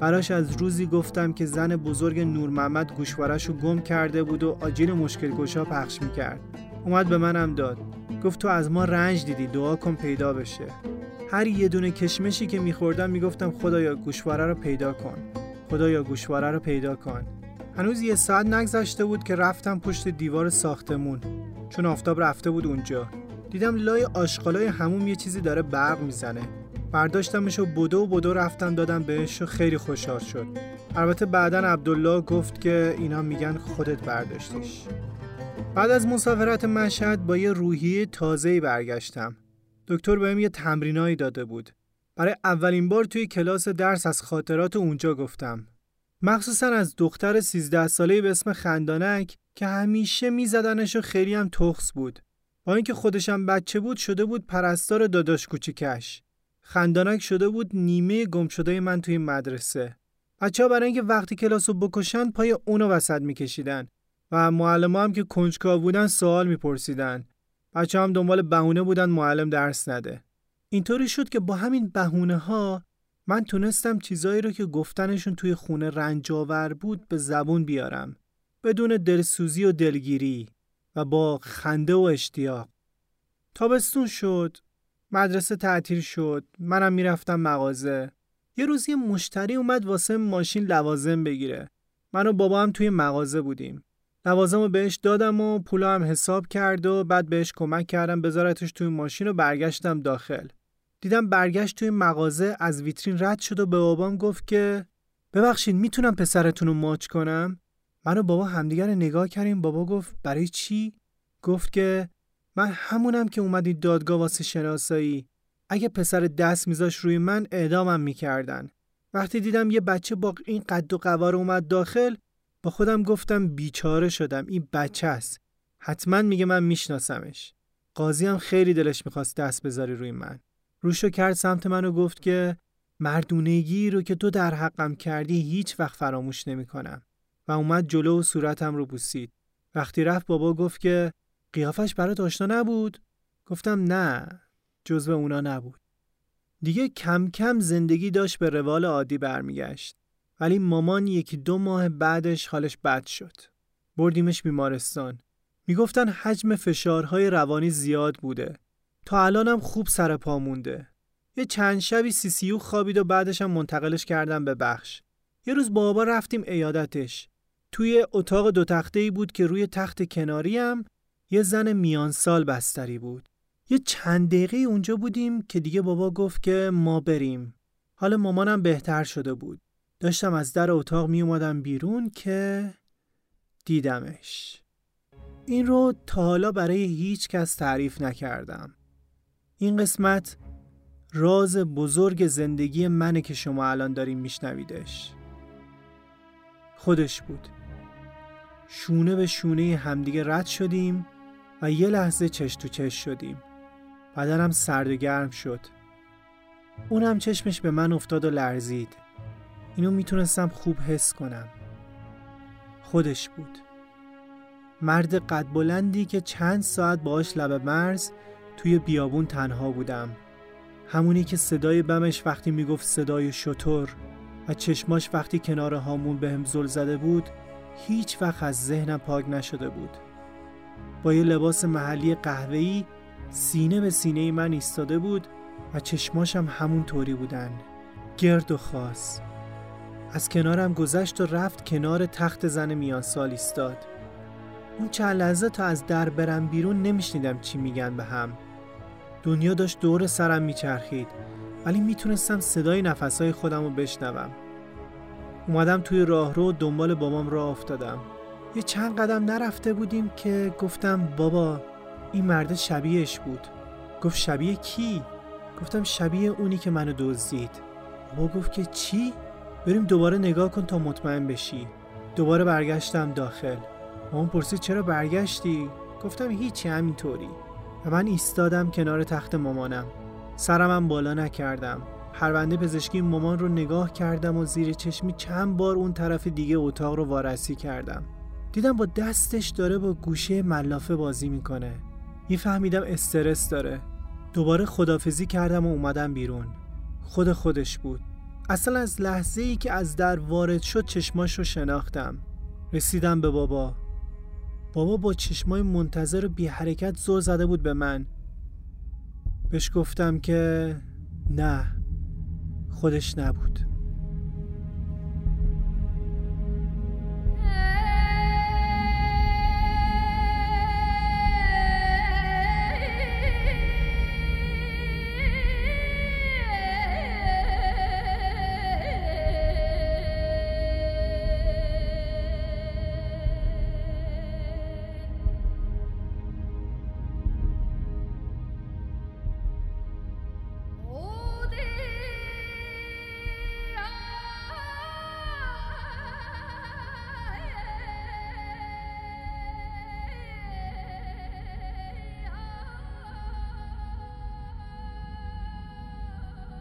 براش از روزی گفتم که زن بزرگ نورمحمد گوشوارشو گم کرده بود و آجیل مشکلگشا پخش میکرد. اومد به منم داد. گفت تو از ما رنج دیدی، دعا کن پیدا بشه. هر یه دونه کشمشی که میخوردم میگفتم خدایا گوشواره رو پیدا کن، خدایا گوشواره رو پیدا کن. هنوز یه ساعت نگذشته بود که رفتم پشت دیوار ساختمون، چون آفتاب رفته بود اونجا. دیدم لای آشغالای حموم یه چیزی داره برق میزنه. برداشتمش و بدو بدو رفتم دادم بهش و خیلی خوشحال شد. البته بعدن عبدالله گفت که اینا میگن خودت برداشتیش. بعد از مسافرت مشهد با یه روحیه تازه‌ای برگشتم. دکتر بهم یه تمرینایی داده بود. برای اولین بار توی کلاس درس از خاطرات اونجا گفتم. مخصوصاً از دختر سیزده ساله‌ای به اسم خندانک که همیشه میزدنش و خیلی هم تخس بود. با اینکه خودشم بچه بود، شده بود پرستار داداش کوچیکش. خندانک شده بود نیمه گم شده من توی مدرسه. بچه‌ها برای اینکه وقتی کلاسو بکشن پای اونو وسط میکشیدن و معلم‌ها هم که کنجکاو بودن سوال میپرسیدن. بچه هم دنبال بهونه بودن معلم درس نده. اینطوری شد که با همین بهونه ها من تونستم چیزایی رو که گفتنشون توی خونه رنجاور بود به زبون بیارم، بدون دلسوزی و دلگیری و با خنده و اشتیاق. تابستون شد، مدرسه تعطیل شد، منم میرفتم مغازه. یه روز یه مشتری اومد واسه ماشین لوازم بگیره. من و بابا هم توی مغازه بودیم. لوازمو بهش دادم و پولا هم حساب کرد و بعد بهش کمک کردم بذارتش توی ماشین و برگشتم داخل. دیدم برگشت توی مغازه، از ویترین رد شد و به بابام گفت که ببخشید میتونم پسرتون رو ماچ کنم؟ من و بابا همدیگر نگاه کردیم. بابا گفت برای چی؟ گفت که من همونم که اومدید دادگاه واسه شناسایی. اگه پسر دست میذاش روی من اعدامم میکردن. وقتی دیدم یه بچه با این قد و قواره اومد داخل، با خودم گفتم بیچاره شدم، این بچه است. حتما میگه من میشناسمش. قاضی هم خیلی دلش میخواست دست بذاری روی من. روشو کرد سمت من و گفت که مردونگی رو که تو در حقم کردی هیچ وقت فراموش نمیکنم. و اومد جلو و صورتم رو بوسید. وقتی رفت بابا گفت که قیافش برات آشنا نبود؟ گفتم نه، جزو اونا نبود. دیگه کم کم زندگی داشت به روال عادی برمیگشت. ولی مامان یکی دو ماه بعدش حالش بد شد. بردیمش بیمارستان. میگفتن حجم فشارهای روانی زیاد بوده. تا الانم خوب سر پا مونده. یه چند شبی سی سی یو خوابید و بعدش هم منتقلش کردن به بخش. یه روز بابا رفتیم عیادتش. توی اتاق دو تخته‌ای بود که روی تخت کناری هم یه زن میان سال بستری بود. یه چند دقیقه اونجا بودیم که دیگه بابا گفت که ما بریم. حال مامانم بهتر شده بود. داشتم از در اتاق می اومدم بیرون که دیدمش. این رو تا حالا برای هیچ کس تعریف نکردم. این قسمت راز بزرگ زندگی منه که شما الان دارین میشنویدش. خودش بود. شونه به شونه همدیگه رد شدیم و یه لحظه چش تو چش شدیم. بدنم سرد و گرم شد. اونم چشمش به من افتاد و لرزید. اینو میتونستم خوب حس کنم. خودش بود. مرد قد بلندی که چند ساعت باهاش لب مرز توی بیابون تنها بودم. همونی که صدای بمش وقتی میگفت صدای شتر و چشماش وقتی کنار هامون به هم زل زده بود هیچ وقت از ذهنم پاک نشده بود. با یه لباس محلی قهوه‌ای سینه به سینه من ایستاده بود و چشماشم همون طوری بودن، گرد و خاص. از کنارم گذشت و رفت کنار تخت زن میان سال ایستاد. اون چند لحظه تا از در برم بیرون نمیشنیدم چی میگن به هم. دنیا داشت دور سرم میچرخید، ولی میتونستم صدای نفسای خودم رو بشنوم. اومدم توی راهرو دنبال بابام راه افتادم. یه چند قدم نرفته بودیم که گفتم بابا این مرد شبیهش بود. گفت شبیه کی؟ گفتم شبیه اونی که منو دزدید. بابا گفت که چی؟ بریم دوباره نگاه کن تا مطمئن بشی. دوباره برگشتم داخل. مامان پرسید چرا برگشتی؟ گفتم هیچی، همینطوری. و من ایستادم کنار تخت مامانم. سرمم بالا نکردم. پرونده پزشکی مامان رو نگاه کردم و زیر چشمی چند بار اون طرف دیگه اتاق رو وارسی کردم. دیدم با دستش داره با گوشه ملافه بازی میکنه. میفهمیدم استرس داره. دوباره خدافزی کردم و اومدم بیرون. خود خودش بود. اصلا از لحظه ای که از در وارد شد چشماش رو شناختم. رسیدم به بابا. بابا با چشمای منتظر و بی حرکت زل زده بود به من. بهش گفتم که نه، خودش نبود.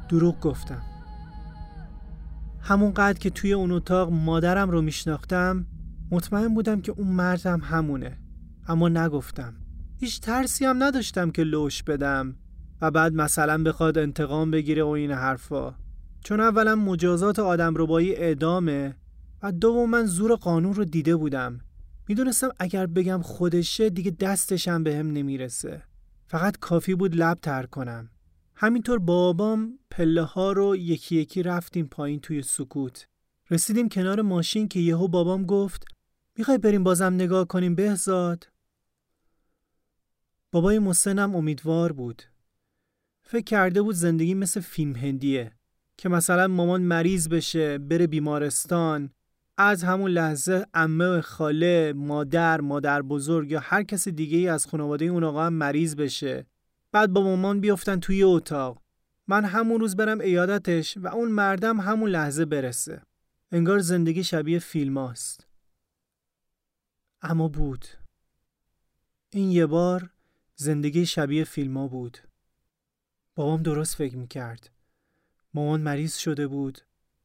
دروغ گفتم. همونقدر که توی اون اتاق مادرم رو میشناختم مطمئن بودم که اون مردم همونه، اما نگفتم. هیچ ترسی هم نداشتم که لوش بدم و بعد مثلا بخواد انتقام بگیره و این حرفا، چون اولا مجازات آدم ربایی اعدامه و دوم من زور قانون رو دیده بودم. میدونستم اگر بگم خودشه دیگه دستشم به هم نمیرسه. فقط کافی بود لب تر کنم. همینطور بابام پله ها رو یکی یکی رفتیم پایین توی سکوت. رسیدیم کنار ماشین که یهو بابام گفت میخوای بریم بازم نگاه کنیم بهزاد؟ بابای مسنم امیدوار بود. فکر کرده بود زندگی مثل فیلم هندیه که مثلا مامان مریض بشه، بره بیمارستان، از همون لحظه عمه و خاله، مادر، مادر بزرگ یا هر کسی دیگه از خانواده اون آقا هم مریض بشه، بعد با مامان بیافتن توی اتاق، من همون روز برم عیادتش و اون مردم همون لحظه برسه. انگار زندگی شبیه فیلم هاست. اما بود. این یه بار زندگی شبیه فیلم ها بود. بابام درست فکر میکرد. مامان مریض شده بود،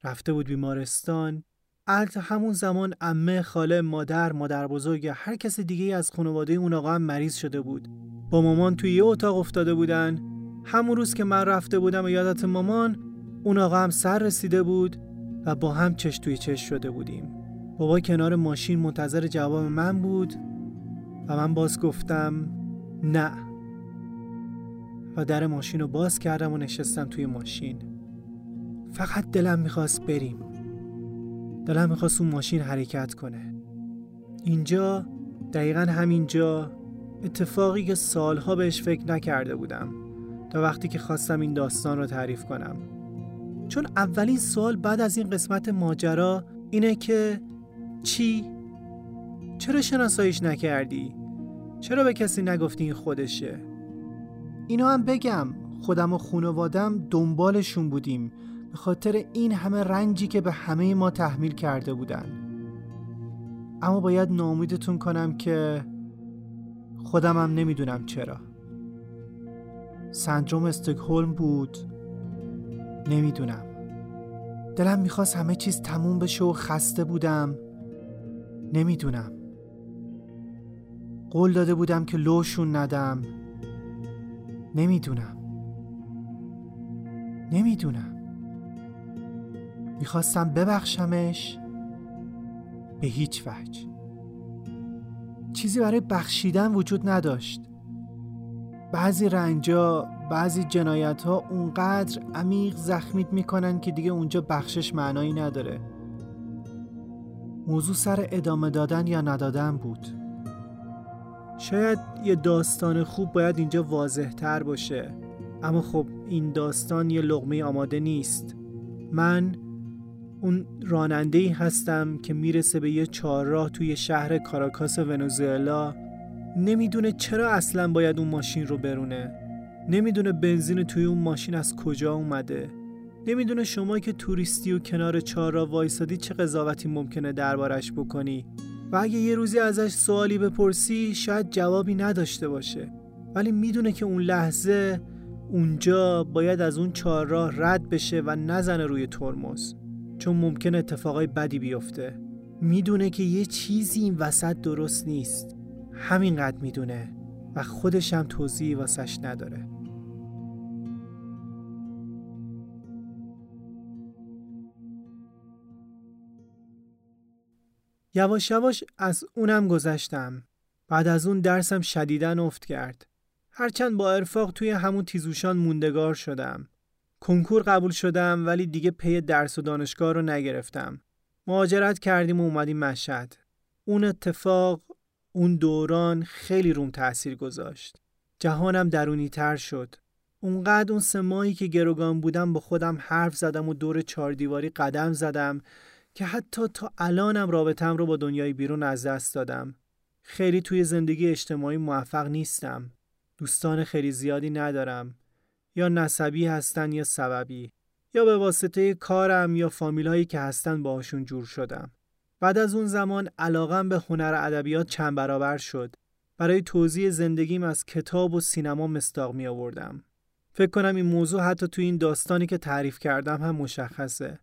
رفته بود بیمارستان. البته همون زمان عمه، خاله، مادر، مادر بزرگ، هر کس دیگه از خانواده اون آقا هم مریض شده بود. با مامان توی یه اتاق افتاده بودن. همون روز که من رفته بودم و یادت مامان، اون آقا هم سر رسیده بود و با هم چش توی چش شده بودیم. بابا کنار ماشین منتظر جواب من بود و من باز گفتم نه و در ماشین رو باز کردم و نشستم توی ماشین. فقط دلم میخواست بریم. دلم میخواست اون ماشین حرکت کنه. اینجا، دقیقا همینجا، اتفاقی که سالها بهش فکر نکرده بودم تا وقتی که خواستم این داستان رو تعریف کنم. چون اولین سوال بعد از این قسمت ماجرا اینه که چی؟ چرا شناساییش نکردی؟ چرا به کسی نگفتی این خودشه؟ اینا هم بگم، خودم و خانوادم دنبالشون بودیم به خاطر این همه رنجی که به همه ما تحمیل کرده بودن. اما باید ناامیدتون کنم که خودم هم نمیدونم چرا. سندروم استکهلم بود؟ نمیدونم. دلم میخواست همه چیز تموم بشه و خسته بودم؟ نمیدونم. قول داده بودم که لوشون ندم؟ نمیدونم. نمیدونم. میخواستم ببخشمش؟ به هیچ وجه. چیزی برای بخشیدن وجود نداشت. بعضی رنجا، بعضی جنایت ها اونقدر عمیق زخمیت میکنن که دیگه اونجا بخشش معنایی نداره. موضوع سر ادامه دادن یا ندادن بود. شاید یه داستان خوب باید اینجا واضح تر باشه، اما خب این داستان یه لقمه آماده نیست. من اون راننده‌ای هستم که میرسه به یه چهارراه توی شهر کاراکاس ونزوئلا، نمیدونه چرا اصلا باید اون ماشین رو برونه، نمیدونه بنزین توی اون ماشین از کجا اومده، نمیدونه شما که توریستی و کنار چهارراه وایسادی چه قضاوتی ممکنه دربارش بکنی و اگه یه روزی ازش سوالی بپرسی شاید جوابی نداشته باشه، ولی میدونه که اون لحظه اونجا باید از اون چهارراه رد بشه و نزنه روی ترمز، چون ممکن اتفاقای بدی بیفته. میدونه که یه چیزی این وسط درست نیست. همینقدر میدونه و خودش هم توضیحی واسش نداره. یواش یواش از اونم گذشتم. بعد از اون درسم شدیداً افت کرد. هرچند با ارفاق توی همون تیزوشان موندگار شدم. کنکور قبول شدم ولی دیگه پی درس و دانشگاه رو نگرفتم. مهاجرت کردیم و اومدیم مشهد. اون اتفاق، اون دوران خیلی روم تأثیر گذاشت. جهانم درونی تر شد. اونقدر اون سه ماهی که گروگان بودم با خودم حرف زدم و دور چهار دیواری قدم زدم که حتی تا الانم رابطم رو با دنیای بیرون از دست دادم. خیلی توی زندگی اجتماعی موفق نیستم. دوستان خیلی زیادی ندارم. یا نسبی هستن یا سببی، یا به واسطه کارم یا فامیلایی که هستن باهاشون جور شدم. بعد از اون زمان علاقم به هنر ادبیات چند برابر شد. برای توضیح زندگیم از کتاب و سینما مستاق می آوردم. فکر کنم این موضوع حتی توی این داستانی که تعریف کردم هم مشخصه.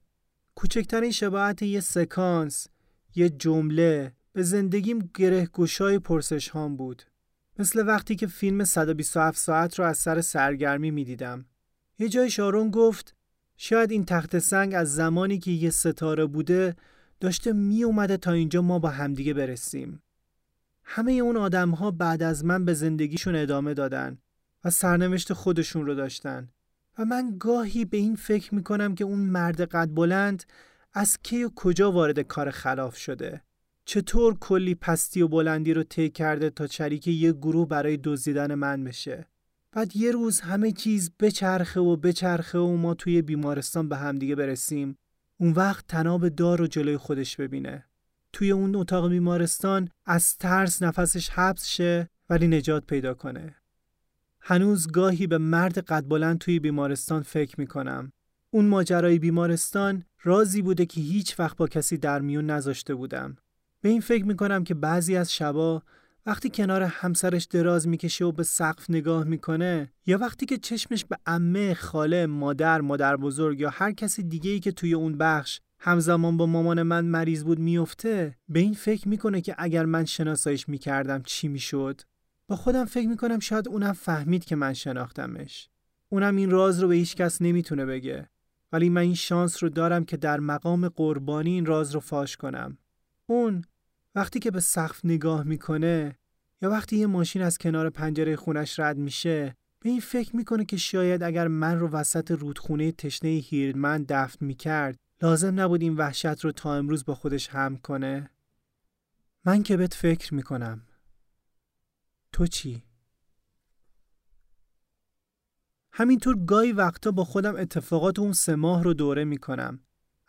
کوچکترین شباهت یه سکانس، یه جمله به زندگیم گره‌گشای پرسش هام بود. مثل وقتی که فیلم صد و بیست و هفت ساعت رو از سر سرگرمی می دیدم. یه جای شارون گفت شاید این تخت سنگ از زمانی که یه ستاره بوده داشته می اومده تا اینجا ما با همدیگه برسیم. همه اون آدم ها بعد از من به زندگیشون ادامه دادن و سرنوشت خودشون رو داشتن و من گاهی به این فکر می کنم که اون مرد قد بلند از کی و کجا وارد کار خلاف شده. چطور کلی پستی و بلندی رو طی کرده تا شریک یه گروه برای دزدیدن من بشه. بعد یه روز همه چیز بچرخه و بچرخه و ما توی بیمارستان به هم دیگه برسیم. اون وقت تناب دار رو جلوی خودش ببینه. توی اون اتاق بیمارستان از ترس نفسش حبس شه ولی نجات پیدا کنه. هنوز گاهی به مرد قد بلند توی بیمارستان فکر میکنم. اون ماجرای بیمارستان رازی بوده که هیچ وقت با کسی در میون نذاشته بودم. به این فکر میکنم که بعضی از شبا وقتی کنار همسرش دراز میکشه و به سقف نگاه میکنه، یا وقتی که چشمش به عمه، خاله، مادر، مادر بزرگ یا هر کسی دیگه‌ای که توی اون بخش همزمان با مامان من مریض بود میفته، به این فکر میکنه که اگر من شناساییش میکردم چی میشد؟ با خودم فکر میکنم شاید اونم فهمید که من شناختمش. اونم این راز رو به هیچ کس نمیتونه بگه، ولی من این شانس رو دارم که در مقام قربانی این راز رو فاش کنم. اون وقتی که به سقف نگاه میکنه یا وقتی یه ماشین از کنار پنجره خونش رد میشه، به این فکر میکنه که شاید اگر من رو وسط رودخونه تشنه هیرمند دفن میکرد، لازم نبود این وحشت رو تا امروز با خودش حمل کنه. من که بهت فکر میکنم. تو چی؟ همینطور گاهی وقتا با خودم اتفاقات اون سه ماه رو دوره میکنم.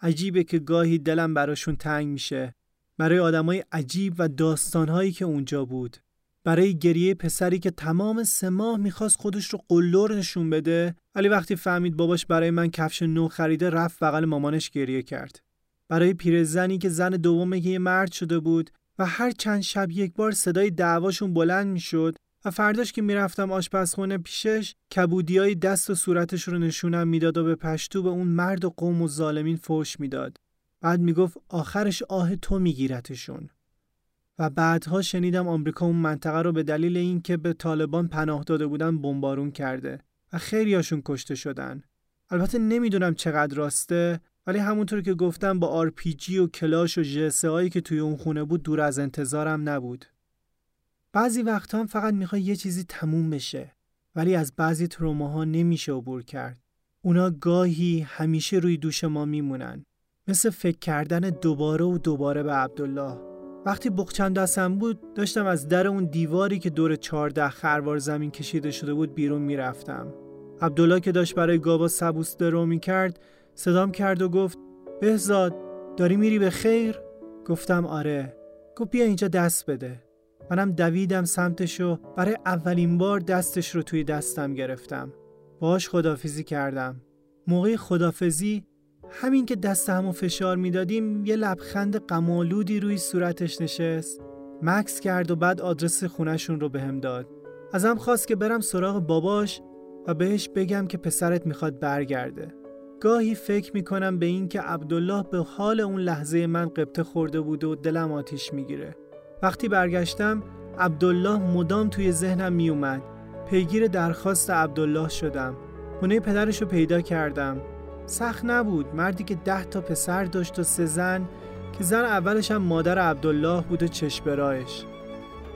عجیبه که گاهی دلم براشون تنگ میشه، برای آدمای عجیب و داستانهایی که اونجا بود، برای گریه پسری که تمام سه ماه میخواست خودش رو قلدر نشون بده، ولی وقتی فهمید باباش برای من کفش نو خریده رفت بغل مامانش گریه کرد، برای پیرزنی که زن دومه که یه مرد شده بود و هر چند شب یک بار صدای دعواشون بلند میشد و فرداش که میرفتم آشپزخونه پیشش، کبودیای دست و صورتش رو نشونم میداد و به پشتو به اون مرد و قوم و ظالمین فحش میداد. بعد میگفت آخرش آه تو میگیرتشون. و بعدها شنیدم آمریکا اون منطقه رو به دلیل اینکه به طالبان پناه داده بودن بمبارون کرده و خیلیاشون کشته شدن. البته نمیدونم چقدر راسته، ولی همونطور که گفتم با آر پی جی و کلاش و جسه هایی که توی اون خونه بود دور از انتظارم نبود. بعضی وقتا هم فقط میخوای یه چیزی تموم بشه، ولی از بعضی تروماها نمیشه عبور کرد. اونا گاهی همیشه روی دوش ما میمونن، مثل فکر کردن دوباره و دوباره به عبدالله. وقتی بغچم دستم بود داشتم از در اون دیواری که دور چهارده خروار زمین کشیده شده بود بیرون میرفتم. عبدالله که داشت برای گابا سبوس درو میکرد صدام کرد و گفت بهزاد داری میری به خیر؟ گفتم آره. گفت بیا اینجا دست بده. منم دویدم سمتش و برای اولین بار دستش رو توی دستم گرفتم. باهاش خدافیزی کردم. موقع خدافیزی همین که دست همو فشار میدادیم یه لبخند غم‌آلودی روی صورتش نشست. مکس کرد و بعد آدرس خونه‌شون رو بهم داد. ازم خواست که برم سراغ باباش و بهش بگم که پسرت میخواد برگرده. گاهی فکر میکنم به این که عبدالله به حال اون لحظه من قبطه خورده بود و دلم آتیش میگیره. وقتی برگشتم عبدالله مدام توی ذهنم میومد. پیگیر درخواست عبدالله شدم. خونه پدرش رو پیدا کردم. سخت نبود، مردی که ده تا پسر داشت و سه زن، که زن اولش هم مادر عبدالله بود و چشم برایش.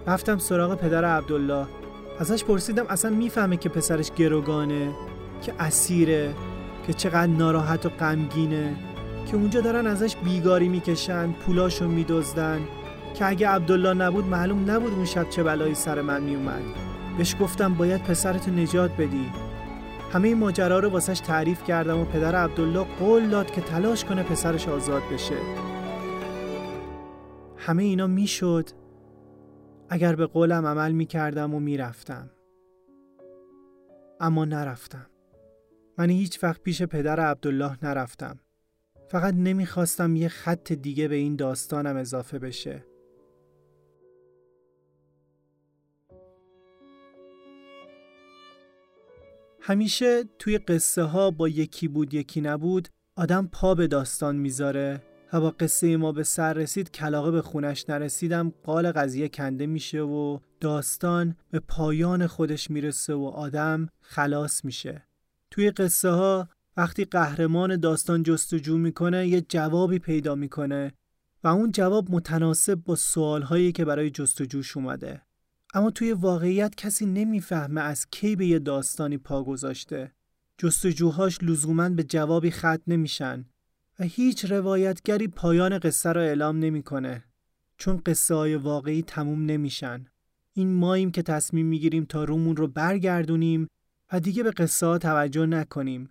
رفتم سراغ پدر عبدالله. ازش پرسیدم اصلا میفهمه که پسرش گروگانه، که اسیره، که چقدر ناراحت و غمگینه، که اونجا دارن ازش بیگاری میکشن، پولاشو میدزدن، که اگه عبدالله نبود معلوم نبود اون شب چه بلایی سر من میومد. بهش گفتم باید پسرتو نجات بدی. همه این ماجرا رو واسش تعریف کردم و پدر عبدالله قول داد که تلاش کنه پسرش آزاد بشه. همه اینا میشد اگر به قولم عمل میکردم و میرفتم. اما نرفتم. من هیچ وقت پیش پدر عبدالله نرفتم. فقط نمیخواستم یه خط دیگه به این داستانم اضافه بشه. همیشه توی قصه ها با یکی بود یکی نبود آدم پا به داستان میذاره و با قصه ما به سر رسید کلاغه به خونش نرسیدم قال قضیه کنده میشه و داستان به پایان خودش میرسه و آدم خلاص میشه. توی قصه ها وقتی قهرمان داستان جستجو میکنه یه جوابی پیدا میکنه و اون جواب متناسب با سوالهایی که برای جستجوش اومده. اما توی واقعیت کسی نمیفهمه از کی به یه داستانی پا گذاشته. جستجوهاش لزوماً به جوابی ختم نمیشن و هیچ روایتگری پایان قصه را اعلام نمیکنه، چون قصه های واقعی تموم نمیشن. این ماییم که تصمیم میگیریم تا رومون رو برگردونیم و دیگه به قصه ها توجه نکنیم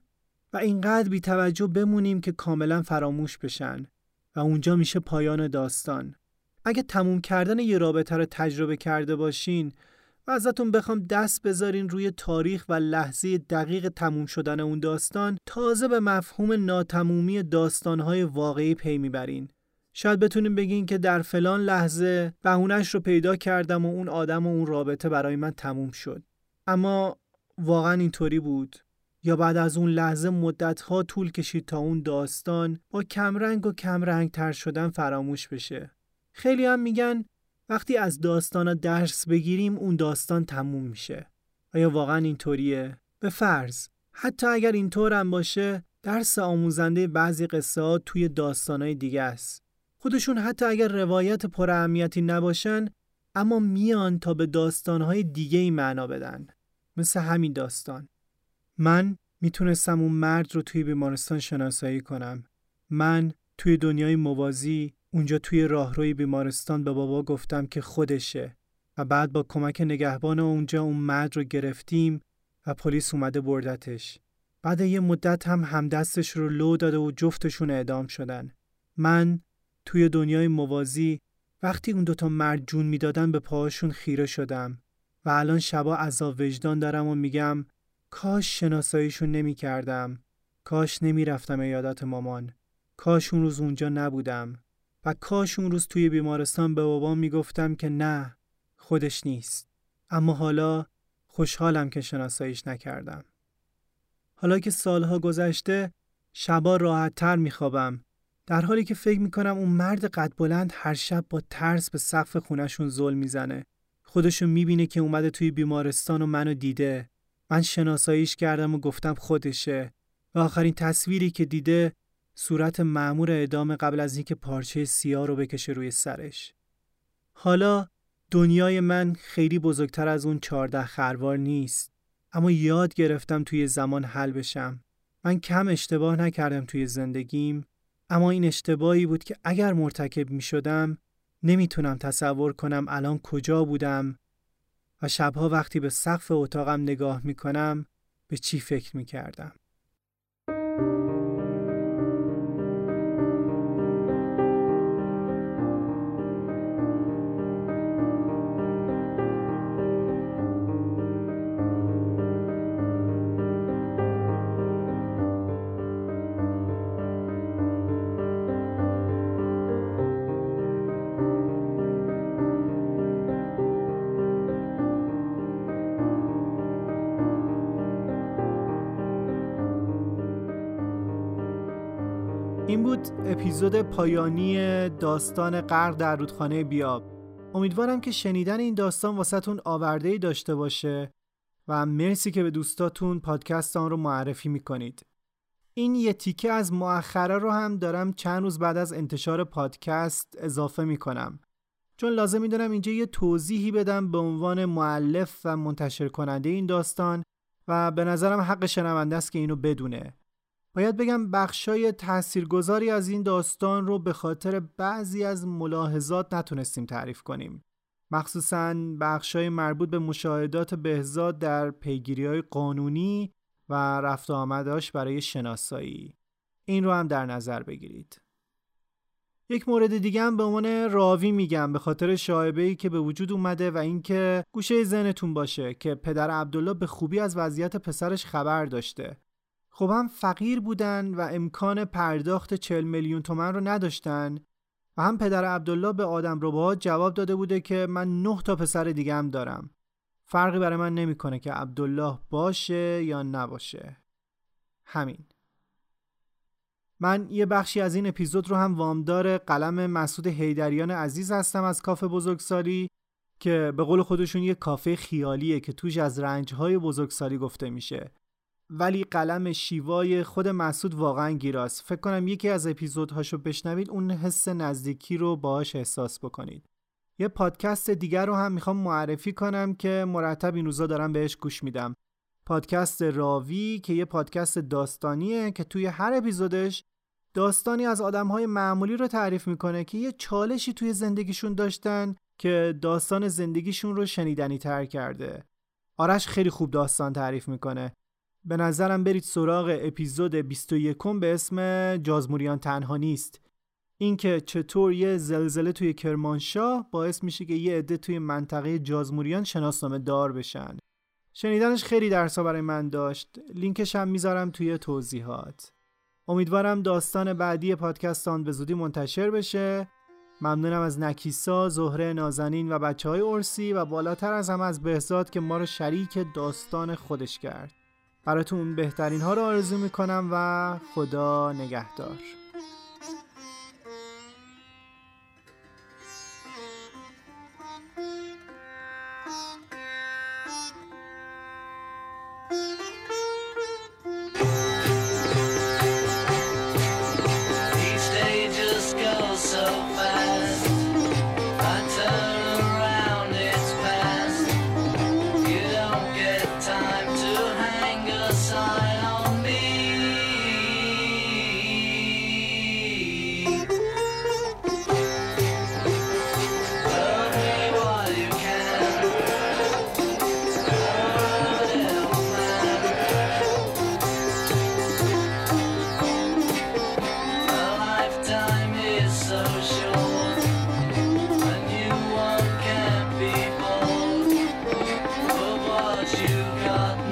و اینقدر بی توجه بمونیم که کاملا فراموش بشن و اونجا میشه پایان داستان. اگه تموم کردن یه رابطه رو تجربه کرده باشین و ازتون بخوام دست بذارین روی تاریخ و لحظه دقیق تموم شدن اون داستان، تازه به مفهوم ناتمومی داستانهای واقعی پی میبرین. شاید بتونیم بگین که در فلان لحظه بهونش رو پیدا کردم و اون آدم و اون رابطه برای من تموم شد. اما واقعا اینطوری بود؟ یا بعد از اون لحظه مدت‌ها طول کشید تا اون داستان با کمرنگ و کمرنگ‌تر شدن فراموش بشه؟ خیلی هم میگن وقتی از داستانا درس بگیریم اون داستان تموم میشه. آیا واقعا اینطوریه؟ به فرض حتی اگر اینطور هم باشه، درس آموزنده بعضی قصه ها توی داستانای دیگه است. خودشون حتی اگر روایت پر اهمیتی نباشن، اما میان تا به داستانهای دیگه ای معنا بدن. مثل همین داستان. من میتونستم اون مرد رو توی بیمارستان شناسایی کنم. من توی دنیای موازی اونجا توی راهروی بیمارستان به بابا گفتم که خودشه و بعد با کمک نگهبان اونجا اون مرد رو گرفتیم و پلیس اومده بردتش. بعد یه مدت هم همدستش رو لو داده و جفتشون اعدام شدن. من توی دنیای موازی وقتی اون دوتا مرد جون میدادن به پاهاشون خیره شدم و الان شبا عذاب وجدان دارم و میگم کاش شناساییشون نمی کردم. کاش نمی رفتم عیادت مامان. کاش اون روز اونجا نبودم. و کاش اون روز توی بیمارستان به بابام میگفتم که نه خودش نیست. اما حالا خوشحالم که شناساییش نکردم. حالا که سالها گذشته شبا راحت تر میخوابم، در حالی که فکر میکنم اون مرد قد بلند هر شب با ترس به سقف خونهشون زل میزنه. خودشو میبینه که اومده توی بیمارستان و منو دیده. من شناساییش کردم و گفتم خودشه و آخرین تصویری که دیده صورت مأمور اعدام قبل از اینکه پارچه سیاه رو بکشه روی سرش. حالا دنیای من خیلی بزرگتر از اون چهارده خروار نیست، اما یاد گرفتم توی زمان حل بشم. من کم اشتباه نکردم توی زندگیم، اما این اشتباهی بود که اگر مرتکب می شدم نمیتونم تصور کنم الان کجا بودم و شبها وقتی به سقف اتاقم نگاه می کنم به چی فکر می کردم. این بود اپیزود پایانی داستان غرق در رودخانه بیاب. امیدوارم که شنیدن این داستان واسهتون آورده‌ای داشته باشه و مرسی که به دوستاتون پادکست آن رو معرفی میکنید. این یه تیکه از مؤخره رو هم دارم چند روز بعد از انتشار پادکست اضافه میکنم، چون لازم میدونم اینجا یه توضیحی بدم به عنوان مؤلف و منتشر کننده این داستان و به نظرم حق شنونده است که اینو بدونه. باید بگم بخشای تاثیرگذاری از این داستان رو به خاطر بعضی از ملاحظات نتونستیم تعریف کنیم. مخصوصاً بخشای مربوط به مشاهدات بهزاد در پیگیری‌های قانونی و رفت و آمداش برای شناسایی. این رو هم در نظر بگیرید. یک مورد دیگه هم به عنوان راوی میگم به خاطر شایبه‌ای که به وجود اومده و اینکه گوشه ذهنتون باشه که پدر عبدالله به خوبی از وضعیت پسرش خبر داشته. خب هم فقیر بودن و امکان پرداخت چهل میلیون تومان رو نداشتن و هم پدر عبدالله به آدم رباها جواب داده بوده که من نه تا پسر دیگه هم دارم. فرقی برای من نمیکنه که عبدالله باشه یا نباشه. همین. من یه بخشی از این اپیزود رو هم وامدار قلم مسعود حیدریان عزیز هستم از کافه بزرگسالی که به قول خودشون یه کافه خیالیه که توش از رنج‌های بزرگسالی گفته میشه. ولی قلم شیوای خود مسعود واقعا گیراست. فکر کنم یکی از اپیزودهاشو بشنوید اون حس نزدیکی رو باهاش احساس بکنید. یه پادکست دیگر رو هم میخوام معرفی کنم که مرتب این روزا دارم بهش گوش میدم. پادکست راوی که یه پادکست داستانیه که توی هر اپیزودش داستانی از آدمهای معمولی رو تعریف میکنه که یه چالشی توی زندگیشون داشتن که داستان زندگیشون رو شنیدنی تر کرده. آرش خیلی خوب داستان تعریف میکنه. به نظرم برید سراغ اپیزود بیست و یک به اسم جازموریان تنها نیست. این که چطور یه زلزله توی کرمانشاه باعث میشه که یه عده توی منطقه جازموریان شناسنامه دار بشن. شنیدنش خیلی درس برای من داشت. لینکش هم میذارم توی توضیحات. امیدوارم داستان بعدی پادکست آن به زودی منتشر بشه. ممنونم از نکیسا، زهره نازنین و بچه های ارسی و بالاتر از همه از بهزاد که ما رو شریک داستان خودش کرد. براتون بهترین ها رو آرزو میکنم و خدا نگهدار. You got